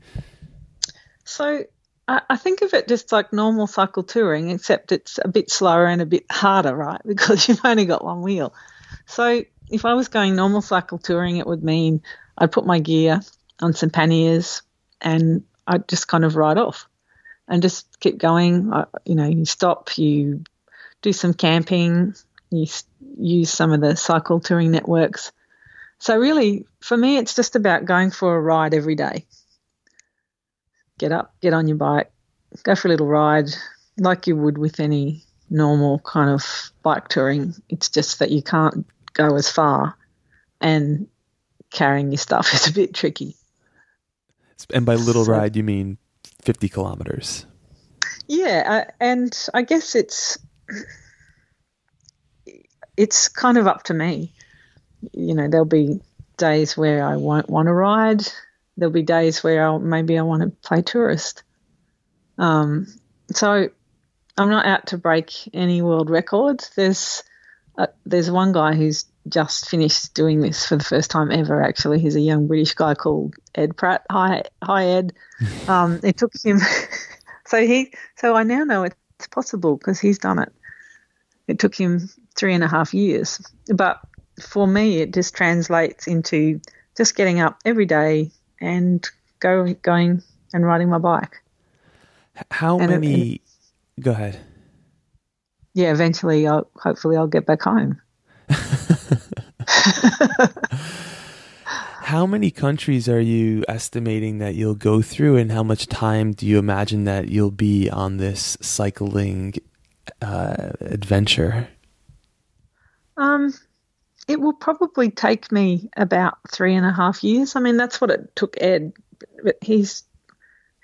So, I, I think of it just like normal cycle touring, except it's a bit slower and a bit harder, right? Because you've only got one wheel. So, if I was going normal cycle touring, it would mean I'd put my gear on some panniers and I'd just kind of ride off. And just keep going. You know, you stop, you do some camping, you use some of the cycle touring networks. So really, for me, it's just about going for a ride every day. Get up, get on your bike, go for a little ride like you would with any normal kind of bike touring. It's just that you can't go as far, and carrying your stuff is a bit tricky. And by little so, ride, you mean fifty kilometers. Yeah, uh, and I guess it's it's kind of up to me. You know, there'll be days where I won't want to ride. There'll be days where I'll, maybe I want to play tourist. Um, so I'm not out to break any world records. There's uh, there's one guy who's just finished doing this for the first time ever, actually. He's a young British guy called Ed Pratt. Hi, hi Ed. Um, it took him – so he, so I now know it's possible because he's done it. It took him three and a half years. But for me, it just translates into just getting up every day and go, going and riding my bike. How and many it, – go ahead. Yeah, eventually, I'll, hopefully I'll get back home. How many countries are you estimating that you'll go through, and how much time do you imagine that you'll be on this cycling uh, adventure? Um, it will probably take me about three and a half years. I mean, that's what it took Ed, but he's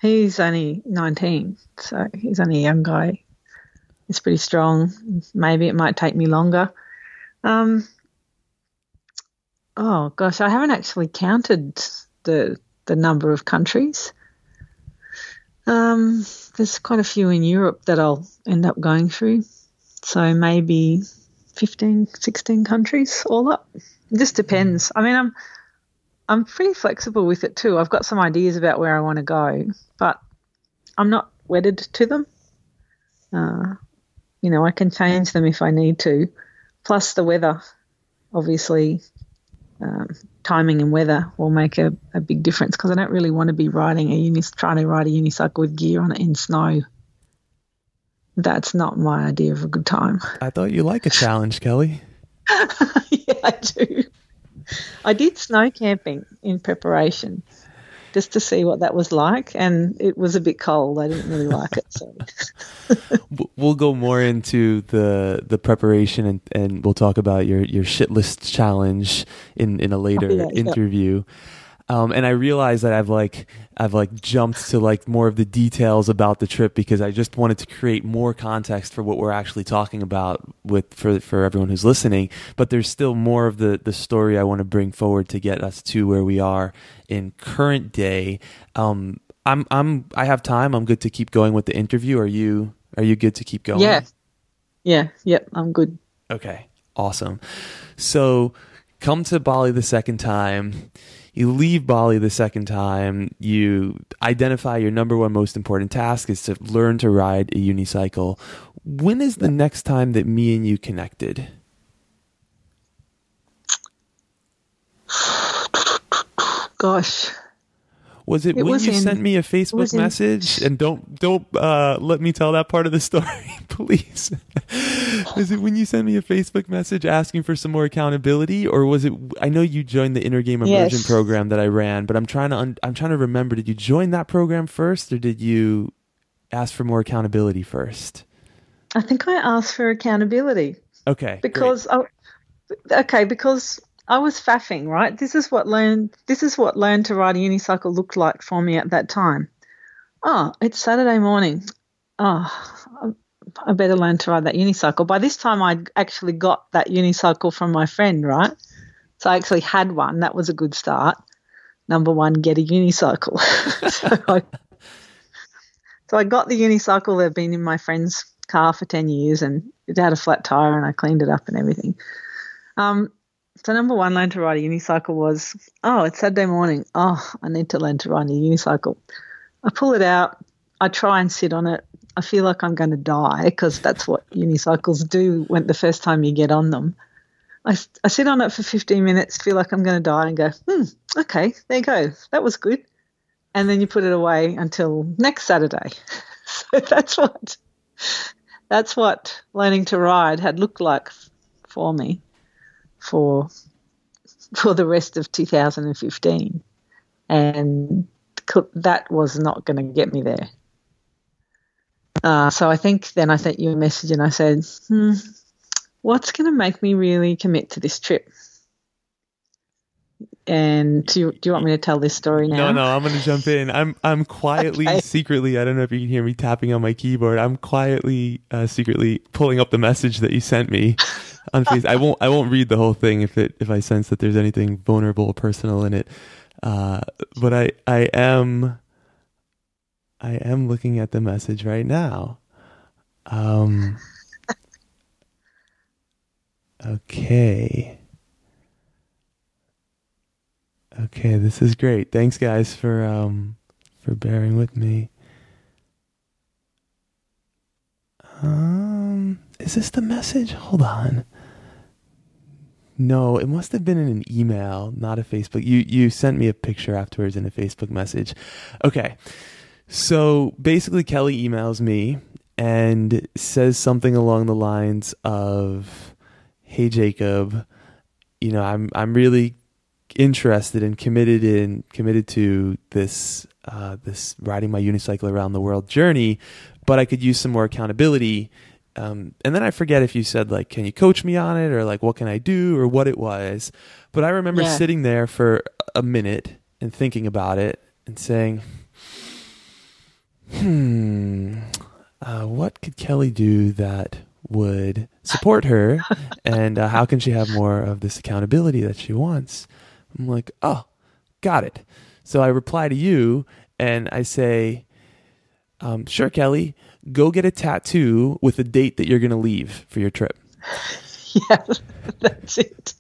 he's only nineteen, so he's only a young guy. He's pretty strong. Maybe it might take me longer. Um. Oh gosh, I haven't actually counted the the number of countries. Um, there's quite a few in Europe that I'll end up going through. So maybe fifteen, sixteen countries all up. It just depends. I mean, I'm I'm pretty flexible with it too. I've got some ideas about where I want to go, but I'm not wedded to them. Uh, you know, I can change them if I need to. Plus the weather, obviously, um, timing and weather will make a, a big difference because I don't really want to be riding a unis- trying to ride a unicycle with gear on it in snow. That's not my idea of a good time. I thought you like a challenge, Kelly. Yeah, I do. I did snow camping in preparation just to see what that was like, and it was a bit cold. I didn't really like it. So we'll go more into the the preparation, and, and we'll talk about your, your shit list challenge in, in a later yeah, interview. Yeah. Um, and I realize that I've like I've like jumped to like more of the details about the trip because I just wanted to create more context for what we're actually talking about with for for everyone who's listening. But there's still more of the, the story I want to bring forward to get us to where we are in current day. Um, I'm I'm I have time. I'm good to keep going with the interview. Are you Are you good to keep going? Yeah, yeah, yep. I'm good. Okay, awesome. So come to Bali the second time. You leave Bali the second time, you identify your number one most important task is to learn to ride a unicycle. When is the next time that me and you connected? Gosh. Was it, it when was you in, sent me a Facebook message? In, and don't don't uh, let me tell that part of the story, please. Was it when you sent me a Facebook message asking for some more accountability, or was it? I know you joined the Inner Game Immersion yes. program that I ran, but I'm trying to un, I'm trying to remember. Did you join that program first, or did you ask for more accountability first? I think I asked for accountability. Okay, because I, okay, because I was faffing. Right, this is what learn. This is what learn to ride a unicycle looked like for me at that time. Oh, it's Saturday morning. Oh. I'm, I better learn to ride that unicycle. By this time, I'd actually got that unicycle from my friend, right? So I actually had one. That was a good start. Number one, get a unicycle. so, I, so I got the unicycle that had been in my friend's car for ten years, and it had a flat tire, and I cleaned it up and everything. Um, so number one, learn to ride a unicycle was, oh, it's Saturday morning. Oh, I need to learn to ride a unicycle. I pull it out. I try and sit on it. I feel like I'm going to die because that's what unicycles do when the first time you get on them. I, I sit on it for fifteen minutes, feel like I'm going to die and go, hmm, okay, there you go. That was good. And then you put it away until next Saturday. So that's what that's what learning to ride had looked like for me for for the rest of two thousand fifteen. And that was not going to get me there. Uh, so I think then I sent you a message and I said, hmm, what's going to make me really commit to this trip? And do you, do you want me to tell this story now? No, no, I'm going to jump in. I'm I'm quietly, okay. secretly, I don't know if you can hear me tapping on my keyboard. I'm quietly, uh, secretly pulling up the message that you sent me on Facebook. I won't I won't read the whole thing if it if I sense that there's anything vulnerable or personal in it. Uh, but I I am... I am looking at the message right now. Um, okay. Okay, this is great. Thanks, guys, for um, for bearing with me. Um, is this the message? Hold on. No, it must have been in an email, not a Facebook. You you sent me a picture afterwards in a Facebook message. Okay. So basically, Kelly emails me and says something along the lines of, "Hey Jacob, you know, I'm I'm really interested and committed in committed to this uh, this riding my unicycle around the world journey, but I could use some more accountability." Um, and then I forget if you said like, "Can you coach me on it?" or like, "What can I do?" or what it was. But I remember yeah. sitting there for a minute and thinking about it and saying, Hmm, uh, what could Kelly do that would support her, and uh, how can she have more of this accountability that she wants? I'm like, oh, got it. So I reply to you and I say, um, sure, Kelly, go get a tattoo with a date that you're going to leave for your trip. Yeah, that's it.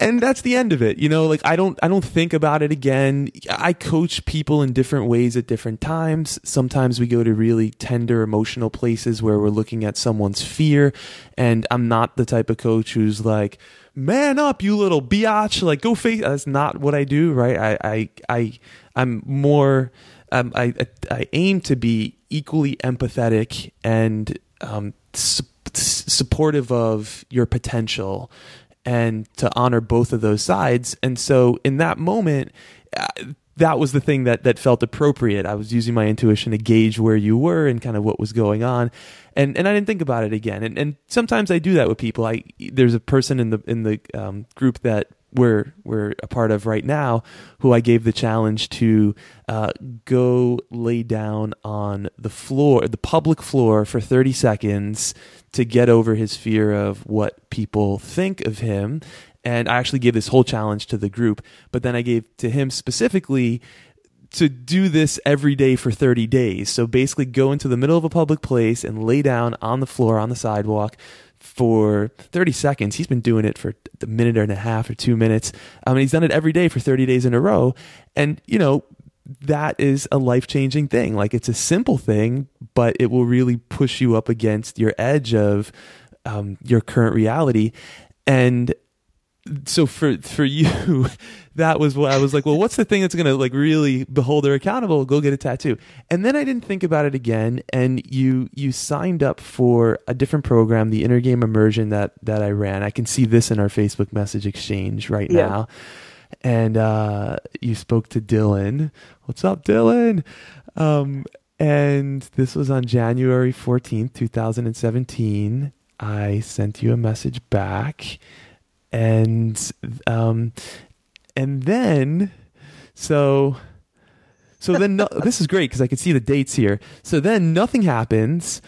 And that's the end of it. You know, like I don't, I don't think about it again. I coach people in different ways at different times. Sometimes we go to really tender emotional places where we're looking at someone's fear. And I'm not the type of coach who's like, man up, you little biatch, like go face. That's not what I do. Right. I, I, I I'm more, um, I, I aim to be equally empathetic and, um, su- supportive of your potential, and to honor both of those sides. And so in that moment, that was the thing that that felt appropriate. I was using my intuition to gauge where you were and kind of what was going on. And and I didn't think about it again. And and sometimes I do that with people. I there's a person in the in the um, group that we're we're a part of right now who I gave the challenge to uh, go lay down on the floor, the public floor, for thirty seconds to get over his fear of what people think of him. And I actually gave this whole challenge to the group, but then I gave to him specifically to do this every day for thirty days. So basically go into the middle of a public place and lay down on the floor, on the sidewalk, for thirty seconds. He's been doing it for a minute and a half or two minutes. I mean, he's done it every day for thirty days in a row. And, you know, that is a life-changing thing. Like, it's a simple thing, but it will really push you up against your edge of um, your current reality. And so for for you, that was what I was like, well, what's the thing that's going to like really hold her accountable? Go get a tattoo. And then I didn't think about it again. And you you signed up for a different program, the Inner Game Immersion that that I ran. I can see this in our Facebook message exchange right yeah. now. And uh, you spoke to Dylan. What's up, Dylan? Um, and this was on January fourteenth, twenty seventeen. I sent you a message back. And um, and then, so so then no, this is great because I could see the dates here. So then nothing happens,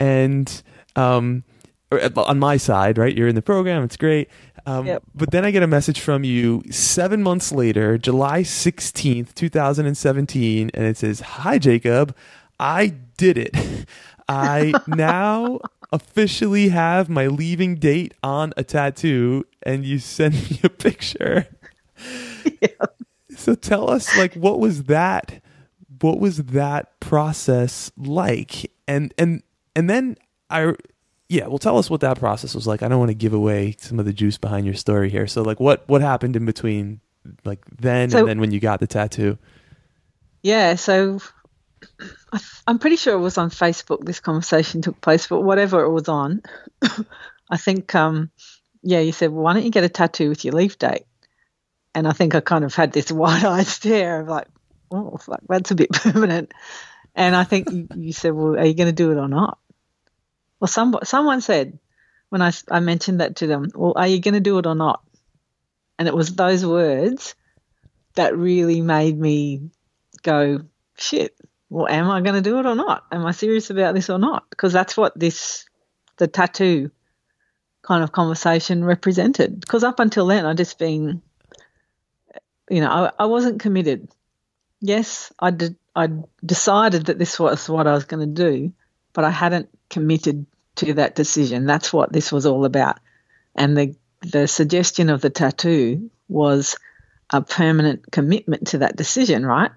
and um, on my side, right? You're in the program. It's great. Um, yep. But then I get a message from you seven months later, July sixteenth, twenty seventeen, and it says, "Hi, Jacob. I did it. I now officially have my leaving date on a tattoo," and you send me a picture. Yeah. So tell us, like, what was that? What was that process like? And and and then I. Yeah, well, tell us what that process was like. I don't want to give away some of the juice behind your story here. So, like, what, what happened in between, like, then so, and then when you got the tattoo? Yeah, so I, I'm pretty sure it was on Facebook this conversation took place, but whatever it was on, I think, um, yeah, you said, well, why don't you get a tattoo with your leave date? And I think I kind of had this wide-eyed stare of like, oh, fuck, that's a bit permanent. And I think you, you said, well, are you going to do it or not? Well, some, someone said when I, I mentioned that to them, well, are you going to do it or not? And it was those words that really made me go, shit, well, am I going to do it or not? Am I serious about this or not? Because that's what this, the tattoo kind of conversation represented. Because up until then, I'd just been, you know, I, I wasn't committed. Yes, I did, I decided that this was what I was going to do, but I hadn't committed to that decision. That's what this was all about. And the the suggestion of the tattoo was a permanent commitment to that decision, right?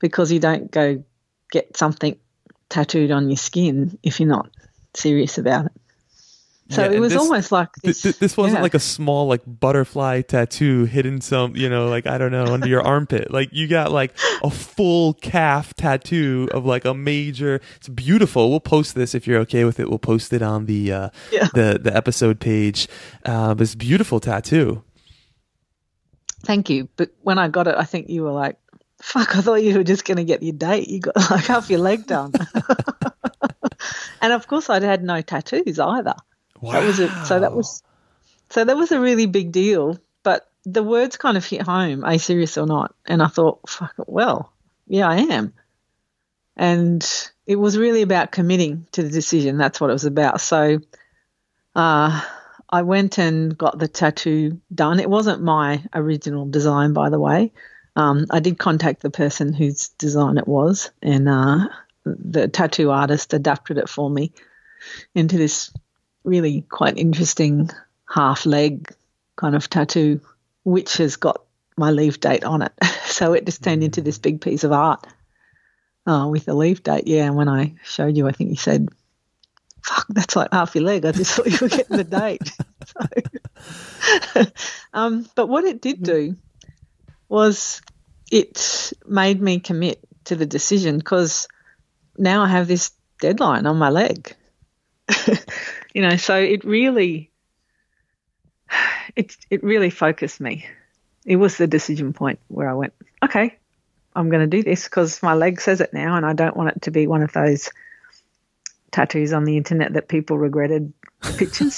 Because you don't go get something tattooed on your skin if you're not serious about it. So yeah, it was this, almost like this. Th- this wasn't yeah. like a small like butterfly tattoo hidden some, you know, like, I don't know, under your armpit. Like you got like a full calf tattoo of like a major. It's beautiful. We'll post this if you're okay with it. We'll post it on the uh, yeah. the the episode page. Uh, but it's a beautiful tattoo. Thank you. But when I got it, I think you were like, "Fuck! I thought you were just going to get your date. You got like half your leg done." And of course, I had no tattoos either. Wow. That was a, so that was so that was a really big deal, but the words kind of hit home, are you serious or not? And I thought, fuck it, well, yeah, I am. And it was really about committing to the decision. That's what it was about. So uh, I went and got the tattoo done. It wasn't my original design, by the way. um, I did contact the person whose design it was, and uh, the tattoo artist adapted it for me into this really quite interesting half leg kind of tattoo, which has got my leave date on it. So it just turned into this big piece of art uh, with the leave date. Yeah, and when I showed you, I think you said, fuck, that's like half your leg. I just thought you were getting the date. So, um, but what it did do was it made me commit to the decision, because now I have this deadline on my leg. You know, so it really, it it really focused me. It was the decision point where I went, okay, I'm going to do this because my leg says it now, and I don't want it to be one of those tattoos on the internet that people regretted the pictures.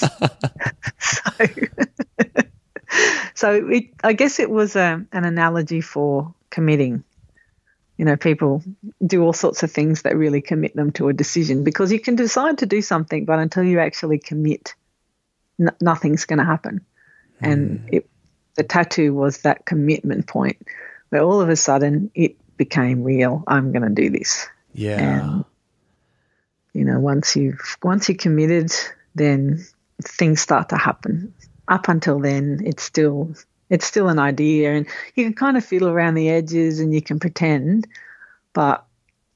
so so it, I guess it was a, an analogy for committing. You know, people do all sorts of things that really commit them to a decision, because you can decide to do something, but until you actually commit, n- nothing's going to happen. Mm. And it, the tattoo was that commitment point where all of a sudden it became real. I'm going to do this. Yeah. And, you know, once you've, once you're committed, then things start to happen. Up until then, it's still – It's still an idea, and you can kind of feel around the edges and you can pretend, but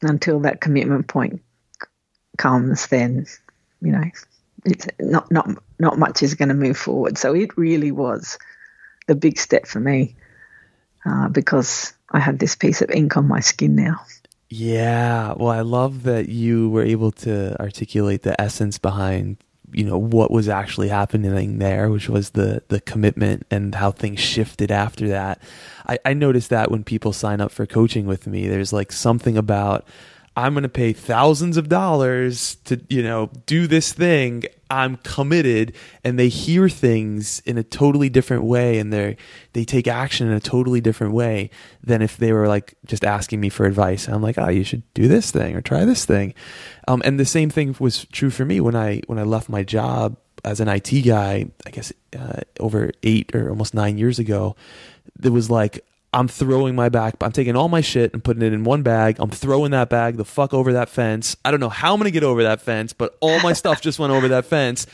until that commitment point comes, then, you know, it's not not not much is going to move forward. So it really was the big step for me uh, because I have this piece of ink on my skin now. Yeah. Well, I love that you were able to articulate the essence behind, you know, what was actually happening there, which was the the commitment, and how things shifted after that. I, I noticed that when people sign up for coaching with me, there's like something about, I'm going to pay thousands of dollars to, you know, do this thing. I'm committed, and they hear things in a totally different way, and they they take action in a totally different way than if they were like just asking me for advice. And I'm like, oh, you should do this thing or try this thing. Um, and the same thing was true for me when I when I left my job as an I T guy. I guess uh, over eight or almost nine years ago, it was like, I'm throwing my back, I'm taking all my shit and putting it in one bag. I'm throwing that bag the fuck over that fence. I don't know how I'm going to get over that fence, but all my stuff just went over that fence.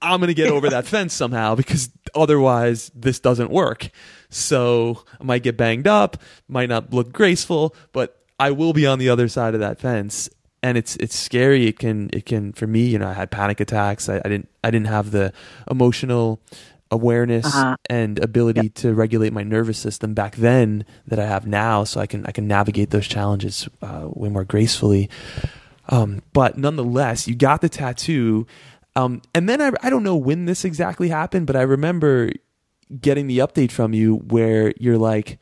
I'm going to get over that fence somehow, because otherwise this doesn't work. So I might get banged up, might not look graceful, but I will be on the other side of that fence. And it's it's scary. It can, it can, for me, you know, I had panic attacks. I, I didn't, I didn't have the emotional awareness uh-huh. and ability yep. to regulate my nervous system back then that I have now, so I can I can navigate those challenges uh, way more gracefully. Um, but nonetheless, you got the tattoo, um, and then I I don't know when this exactly happened, but I remember getting the update from you where you're like,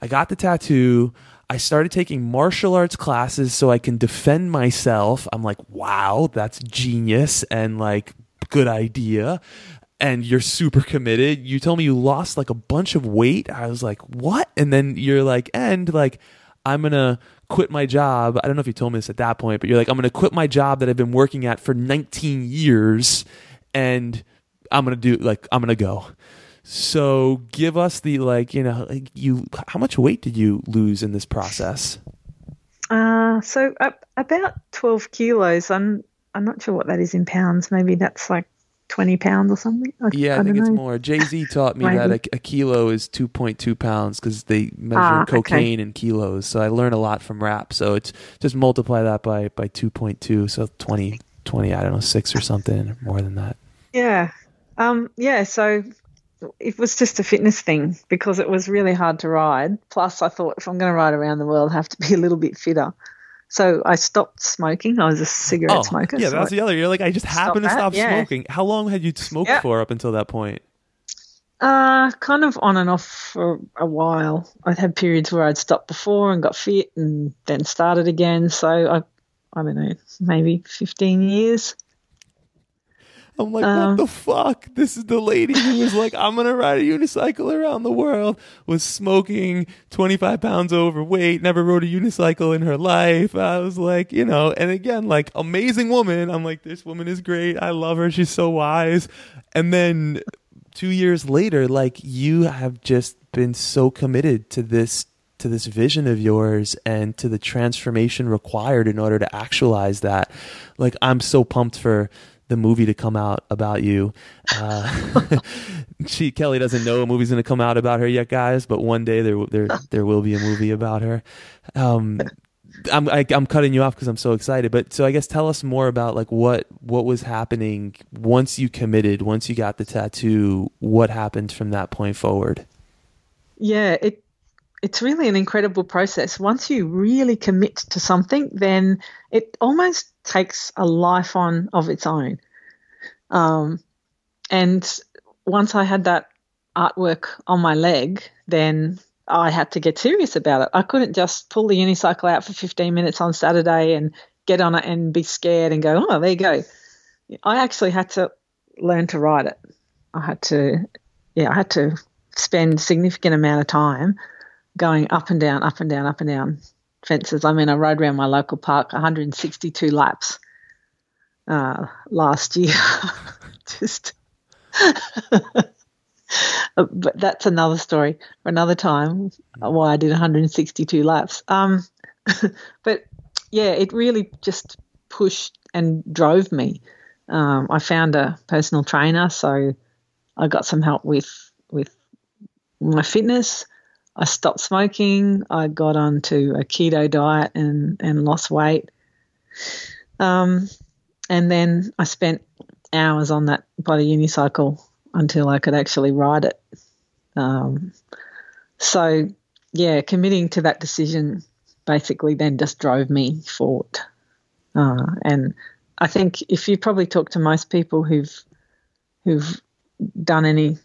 I got the tattoo. I started taking martial arts classes so I can defend myself. I'm like, wow, that's genius, and like, good idea. And you're super committed. You told me you lost like a bunch of weight. I was like, what? And then you're like, and like, I'm going to quit my job. I don't know if you told me this at that point, but you're like, I'm going to quit my job that I've been working at for nineteen years. And I'm going to do like, I'm going to go. So give us the, like, you know, like you, how much weight did you lose in this process? Uh, so uh, about twelve kilos. I'm, I'm not sure what that is in pounds. Maybe that's like twenty pounds or something. I, yeah, I, I think it's more. Jay-Z taught me that a, a kilo is two point two pounds, because they measure ah, cocaine okay. in kilos. So I learned a lot from rap. So it's just multiply that by, by two point two. So twenty, twenty, I don't know, six or something, or more than that. Yeah. Um, yeah. So it was just a fitness thing, because it was really hard to ride. Plus I thought, if I'm going to ride around the world, I have to be a little bit fitter. So I stopped smoking. I was a cigarette oh, smoker. Yeah, so that's the other. You're like, I just happened to stop yeah. smoking. How long had you smoked yeah. for up until that point? Uh, kind of on and off for a while. I'd had periods where I'd stopped before and got fit, and then started again. So I, I don't know, maybe fifteen years. I'm like, um, what the fuck? This is the lady who was like, I'm going to ride a unicycle around the world, was smoking, twenty-five pounds overweight, never rode a unicycle in her life. I was like, you know, and again, like, amazing woman. I'm like, this woman is great. I love her. She's so wise. And then two years later, like, you have just been so committed to this to this vision of yours and to the transformation required in order to actualize that. Like, I'm so pumped for the movie to come out about you. Uh, she, Kelly doesn't know a movie's going to come out about her yet, guys, but one day there, there, there will be a movie about her. Um, I'm, I, I'm cutting you off cause I'm so excited, but so I guess tell us more about like what, what was happening once you committed, once you got the tattoo, what happened from that point forward? Yeah, it, it's really an incredible process. Once you really commit to something, then it almost takes a life on of its own. Um, and once I had that artwork on my leg, then I had to get serious about it. I couldn't just pull the unicycle out for fifteen minutes on Saturday and get on it and be scared and go, oh, there you go. I actually had to learn to ride it. I had to, yeah, I had to spend a significant amount of time going up and down, up and down, up and down fences. I mean, I rode around my local park one hundred sixty-two laps uh, last year. Just, but that's another story for another time, why I did one hundred sixty-two laps. Um, but, yeah, it really just pushed and drove me. Um, I found a personal trainer, so I got some help with with my fitness. I stopped smoking. I got onto a keto diet and, and lost weight. Um, and then I spent hours on that bloody unicycle until I could actually ride it. Um, so, yeah, committing to that decision basically then just drove me forward. Uh, and I think if you probably talk to most people who've who've done any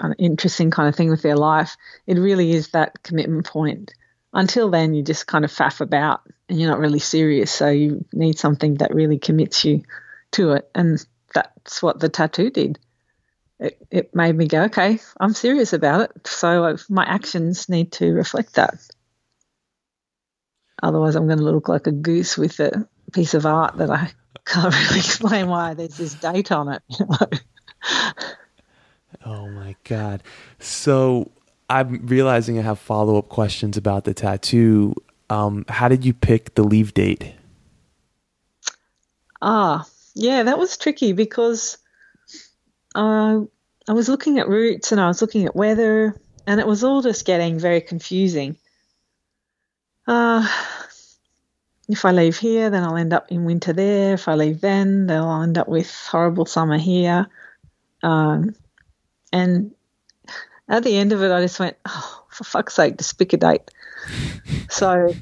an interesting kind of thing with their life, it really is that commitment point. Until then, you just kind of faff about and you're not really serious, so you need something that really commits you to it, and that's what the tattoo did. It, it made me go, okay, I'm serious about it, so I've, my actions need to reflect that. Otherwise, I'm going to look like a goose with a piece of art that I can't really explain why there's this date on it, you know? Oh my God. So I'm realizing I have follow-up questions about the tattoo. Um, how did you pick the leave date? Ah, yeah, that was tricky because uh, I was looking at routes and I was looking at weather and it was all just getting very confusing. Uh, if I leave here, then I'll end up in winter there. If I leave then, then I'll end up with horrible summer here. Um, And at the end of it, I just went, oh, for fuck's sake, just pick a date. So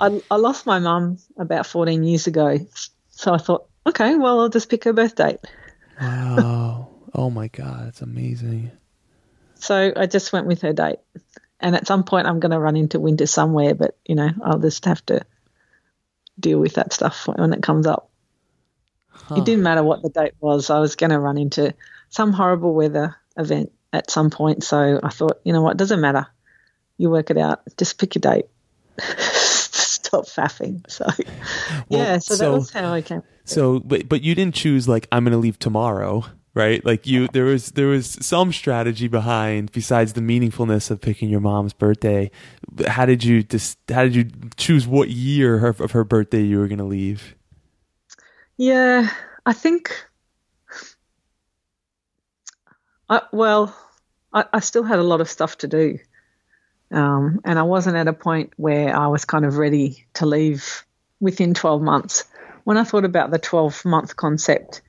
I, I lost my mum about fourteen years ago. So I thought, okay, well, I'll just pick her birth date. Wow. Oh, my God. That's amazing. So I just went with her date. And at some point, I'm going to run into winter somewhere, but, you know, I'll just have to deal with that stuff when it comes up. Huh. It didn't matter what the date was. I was going to run into some horrible weather event at some point, so I thought, you know what, doesn't matter, you work it out, just pick a date. Stop faffing. So well, yeah so, so that was how I came. So but but you didn't choose like I'm gonna leave tomorrow, right? Like you there was there was some strategy behind besides the meaningfulness of picking your mom's birthday. How did you just how did you choose what year her, of her birthday you were gonna leave? Yeah, I think I, well, I, I still had a lot of stuff to do, um, and I wasn't at a point where I was kind of ready to leave within twelve months. When I thought about the twelve-month concept,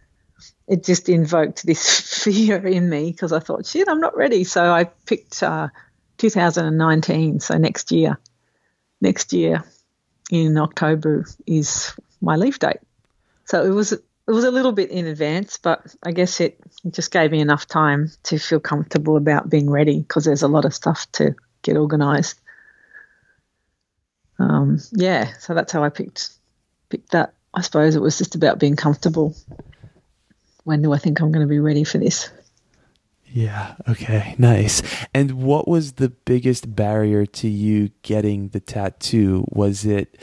it just invoked this fear in me because I thought, shit, I'm not ready. So I picked uh, two thousand nineteen, so next year. Next year in October is my leave date. So it was – It was a little bit in advance, but I guess it just gave me enough time to feel comfortable about being ready because there's a lot of stuff to get organised. Um, yeah, so that's how I picked picked that. I suppose it was just about being comfortable. When do I think I'm going to be ready for this? Yeah, okay, nice. And what was the biggest barrier to you getting the tattoo? Was it...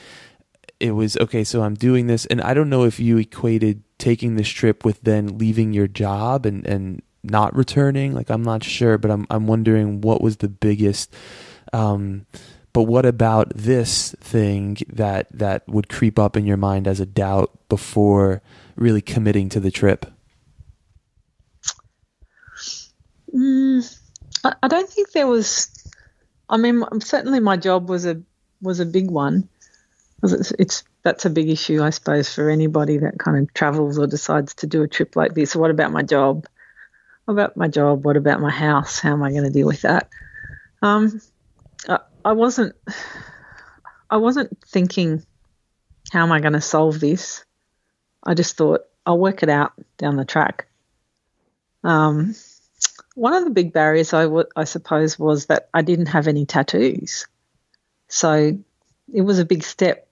It was, okay, so I'm doing this, and I don't know if you equated taking this trip with then leaving your job and, and not returning. Like, I'm not sure, but I'm I'm wondering what was the biggest um, But what about this thing that that would creep up in your mind as a doubt before really committing to the trip? Mm, I, I don't think there was. I mean, certainly my job was a was a big one. It's, it's that's a big issue, I suppose, for anybody that kind of travels or decides to do a trip like this. So what about my job? What about my job? What about my house? How am I going to deal with that? Um, I, I wasn't, I wasn't thinking, how am I going to solve this? I just thought, I'll work it out down the track. Um, one of the big barriers, I, w- I suppose, was that I didn't have any tattoos. So it was a big step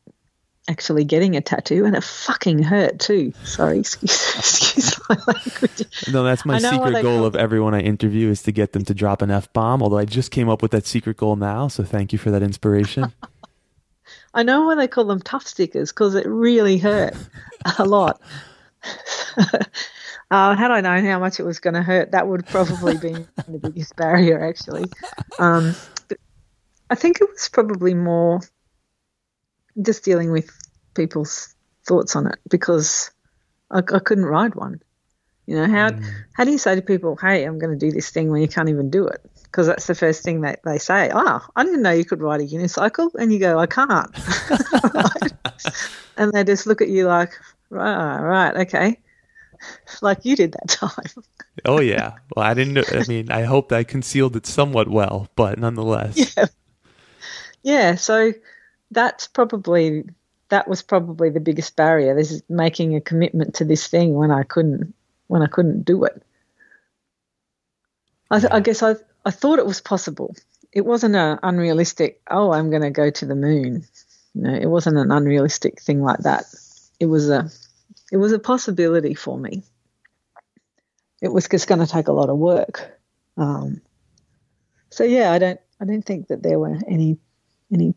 actually getting a tattoo, and it fucking hurt too. Sorry, excuse, excuse my language. No, that's my secret goal of everyone I interview is to get them to drop an F-bomb, although I just came up with that secret goal now, so thank you for that inspiration. I know why they call them tough stickers, because it really hurt a lot. Uh, had I known how much it was going to hurt, that would probably be the biggest barrier, actually. Um, I think it was probably more just dealing with people's thoughts on it, because I, I couldn't ride one. You know, how mm. how do you say to people, hey, I'm going to do this thing when you can't even do it? Because that's the first thing that they say. Oh, I didn't know you could ride a unicycle. And you go, I can't. And they just look at you like, right, right, okay. Like you did that time. Oh, yeah. Well, I didn't know. I mean, I hope I concealed it somewhat well, but nonetheless. Yeah. Yeah, so that's probably that was probably the biggest barrier. This is making a commitment to this thing when I couldn't when I couldn't do it. I, th- I guess I I thought it was possible. It wasn't an unrealistic. Oh, I'm going to go to the moon. You know, it wasn't an unrealistic thing like that. It was a it was a possibility for me. It was just going to take a lot of work. Um, so yeah, I don't I don't think that there were any any.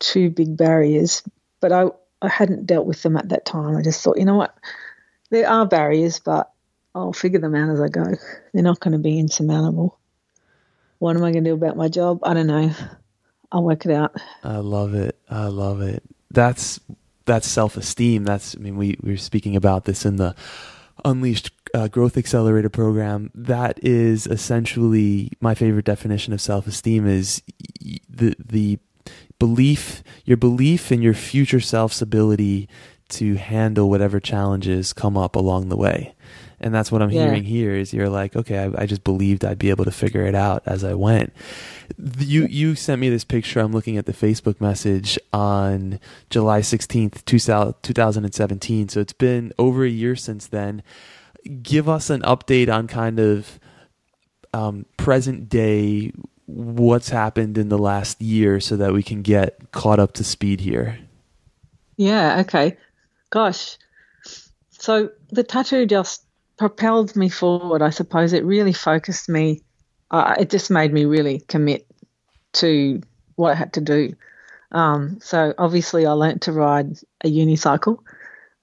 two big barriers, but I, I hadn't dealt with them at that time. I just thought, you know what, there are barriers, but I'll figure them out as I go. They're not going to be insurmountable. What am I going to do about my job? I don't know. I'll work it out. I love it. I love it. That's that's self-esteem. That's, I mean, we, we were speaking about this in the Unleashed uh, Growth Accelerator program. That is essentially my favorite definition of self-esteem is the the belief, your belief in your future self's ability to handle whatever challenges come up along the way. And that's what I'm yeah. hearing here is you're like, okay, I, I just believed I'd be able to figure it out as I went. You you sent me this picture. I'm looking at the Facebook message on July sixteenth, two thousand seventeen. So it's been over a year since then. Give us an update on kind of um, present day what's happened in the last year so that we can get caught up to speed here. Yeah, okay. Gosh. So the tattoo just propelled me forward, I suppose. It really focused me. Uh, it just made me really commit to what I had to do. Um, so obviously I learned to ride a unicycle.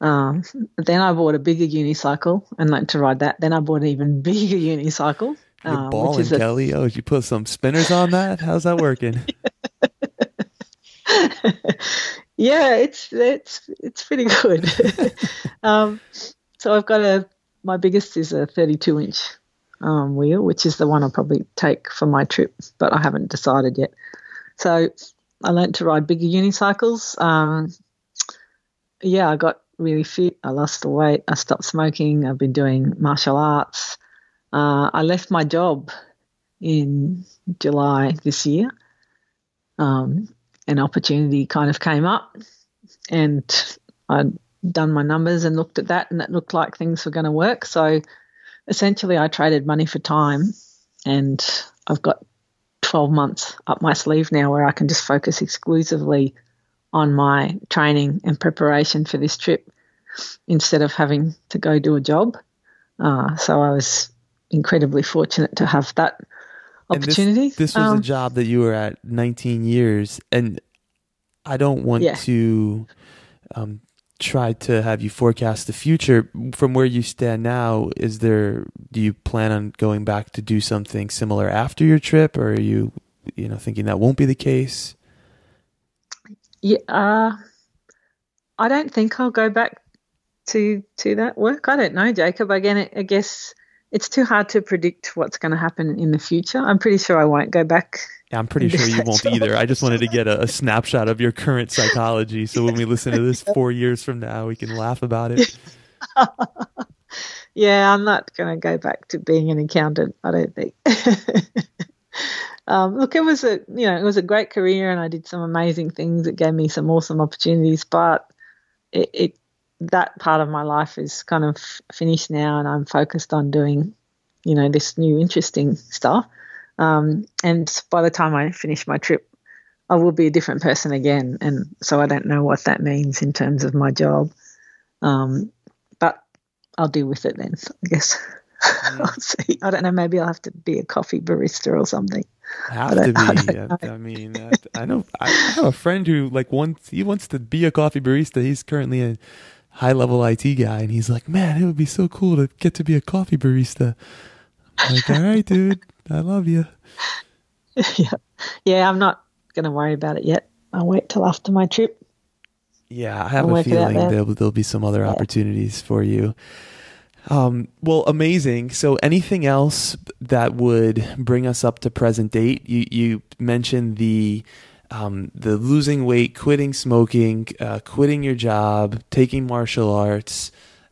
Um, then I bought a bigger unicycle and learned to ride that. Then I bought an even bigger unicycle. You're um, balling, Kelly. A... Oh, did you put some spinners on that? How's that working? Yeah, it's it's it's pretty good. um, so I've got a my biggest is a thirty-two inch um, wheel, which is the one I'll probably take for my trip, but I haven't decided yet. So I learned to ride bigger unicycles. Um, yeah, I got really fit. I lost the weight. I stopped smoking. I've been doing martial arts. Uh, I left my job in July this year. Um, an opportunity kind of came up and I'd done my numbers and looked at that and it looked like things were going to work. So essentially I traded money for time and I've got twelve months up my sleeve now where I can just focus exclusively on my training and preparation for this trip instead of having to go do a job. Uh, so I was incredibly fortunate to have that opportunity. And this, this was um, a job that you were at nineteen years, and I don't want yeah. to um, try to have you forecast the future. From where you stand now, is there? Do you plan on going back to do something similar after your trip, or are you, you know, thinking that won't be the case? Yeah, uh, I don't think I'll go back to to that work. I don't know, Jacob. Again, I guess it's too hard to predict what's going to happen in the future. I'm pretty sure I won't go back. Yeah, I'm pretty sure you won't job. either. I just wanted to get a, a snapshot of your current psychology, so when we listen to this four years from now, we can laugh about it. Yeah, I'm not going to go back to being an accountant, I don't think. Um, look, it was a you know it was a great career, and I did some amazing things. It gave me some awesome opportunities, but it, it that part of my life is kind of finished now, and I'm focused on doing you know this new interesting stuff. Um, and by the time I finish my trip, I will be a different person again, and so I don't know what that means in terms of my job. Um, but I'll deal with it then, I guess. Mm. I'll see. I don't know. Maybe I'll have to be a coffee barista or something. Have to be. I, I mean, I, I know I have a friend who like wants he wants to be a coffee barista. He's currently a high-level I T guy, and he's like, "Man, it would be so cool to get to be a coffee barista." I'm like, all right, dude, I love you. Yeah, yeah. I'm not gonna worry about it yet. I'll wait till after my trip. Yeah, I have I'll a feeling there'll, there'll be some other yeah. opportunities for you. Um, well, amazing. So anything else that would bring us up to present date? You, you mentioned the, um, the losing weight, quitting smoking, uh, quitting your job, taking martial arts,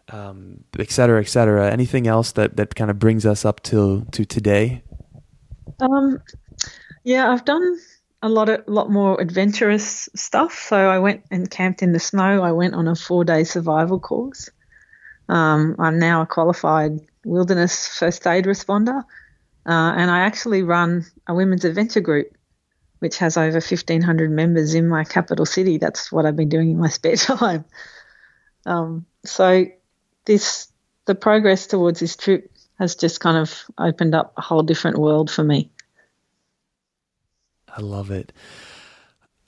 um, et cetera, et cetera. Anything else that, that kind of brings us up to, to today? Um, yeah, I've done a lot of, lot more adventurous stuff. So I went and camped in the snow. I went on a four day survival course. Um, I'm now a qualified wilderness first aid responder, uh, and I actually run a women's adventure group, which has over fifteen hundred members in my capital city. That's what I've been doing in my spare time. Um, so this the progress towards this trip has just kind of opened up a whole different world for me. I love it.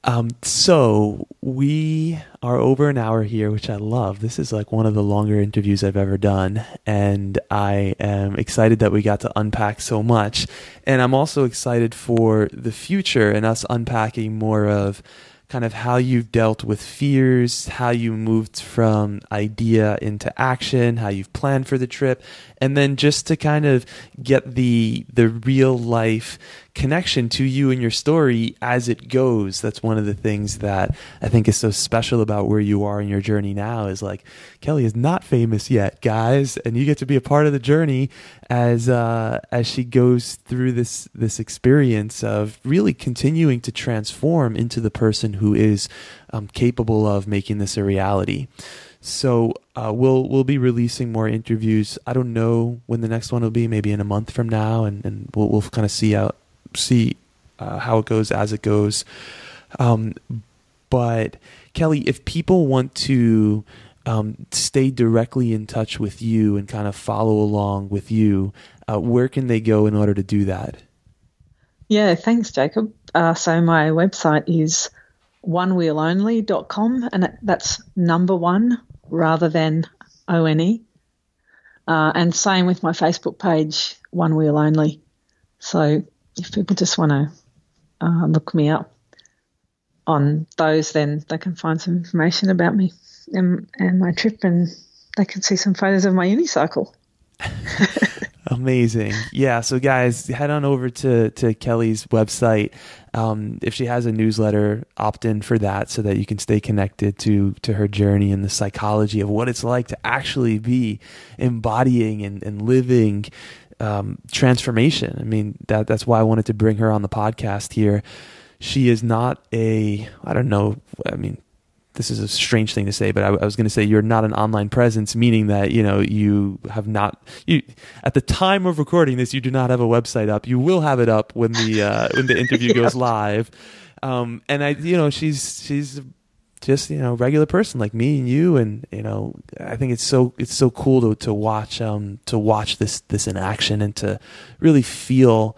Um, so we are over an hour here, which I love. This is like one of the longer interviews I've ever done. And I am excited that we got to unpack so much. And I'm also excited for the future and us unpacking more of kind of how you've dealt with fears, how you moved from idea into action, how you've planned for the trip, and then just to kind of get the the real life connection to you and your story as it goes. That's one of the things that I think is so special about where you are in your journey now is like, Kelly is not famous yet, guys, and you get to be a part of the journey as uh, as she goes through this this experience of really continuing to transform into the person who is um, capable of making this a reality. So uh, we'll we'll be releasing more interviews. I don't know when the next one will be. Maybe in a month from now, and and we'll we'll kind of see out see uh, how it goes as it goes. Um, but Kelly, if people want to um, stay directly in touch with you and kind of follow along with you, uh, where can they go in order to do that? Yeah, thanks, Jacob. Uh, so my website is one wheel only dot com, and that's number one rather than O N E. Uh, and same with my Facebook page, One Wheel Only. So if people just want to uh, look me up on those, then they can find some information about me and, and my trip, and they can see some photos of my unicycle. Amazing. Yeah. So guys, head on over to, to Kelly's website. Um, if she has a newsletter, opt in for that so that you can stay connected to, to her journey and the psychology of what it's like to actually be embodying and, and living um, transformation. I mean, that that's why I wanted to bring her on the podcast here. She is not a, I don't know, I mean, this is a strange thing to say, but I, I was going to say you're not an online presence, meaning that, you know, you have not, you at the time of recording this, you do not have a website up. You will have it up when the, uh, when the interview yeah. goes live. Um, and I, you know, she's, she's just, you know, regular person like me and you. And, you know, I think it's so, it's so cool to, to watch, um, to watch this, this in action and to really feel,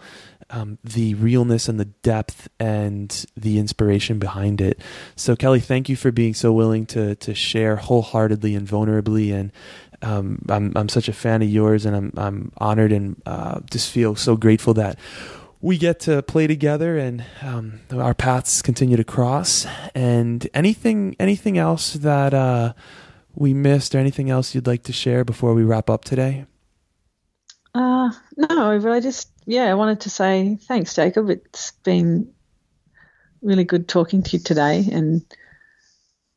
Um, the realness and the depth and the inspiration behind it. So Kelly, thank you for being so willing to to share wholeheartedly and vulnerably. And um, I'm I'm such a fan of yours, and I'm I'm honored and uh, just feel so grateful that we get to play together, and um, our paths continue to cross. And anything, anything else that uh, we missed, or anything else you'd like to share before we wrap up today? Uh, no, I really just, yeah, I wanted to say thanks, Jacob. It's been really good talking to you today, and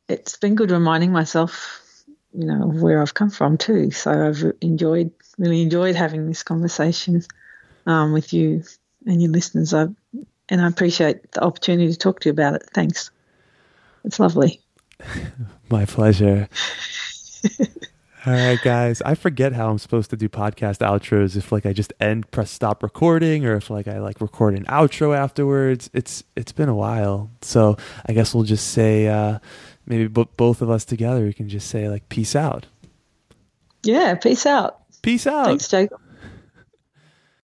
it's been good reminding myself, you know, where I've come from too. So I've enjoyed, really enjoyed having this conversation um, with you and your listeners. I, and I appreciate the opportunity to talk to you about it. Thanks. It's lovely. My pleasure. All right, guys. I forget how I'm supposed to do podcast outros. If like I just end, press stop recording, or if like I like record an outro afterwards. It's it's been a while, so I guess we'll just say uh, maybe b- both of us together. We can just say like peace out. Yeah, peace out. Peace out. Thanks, Jacob.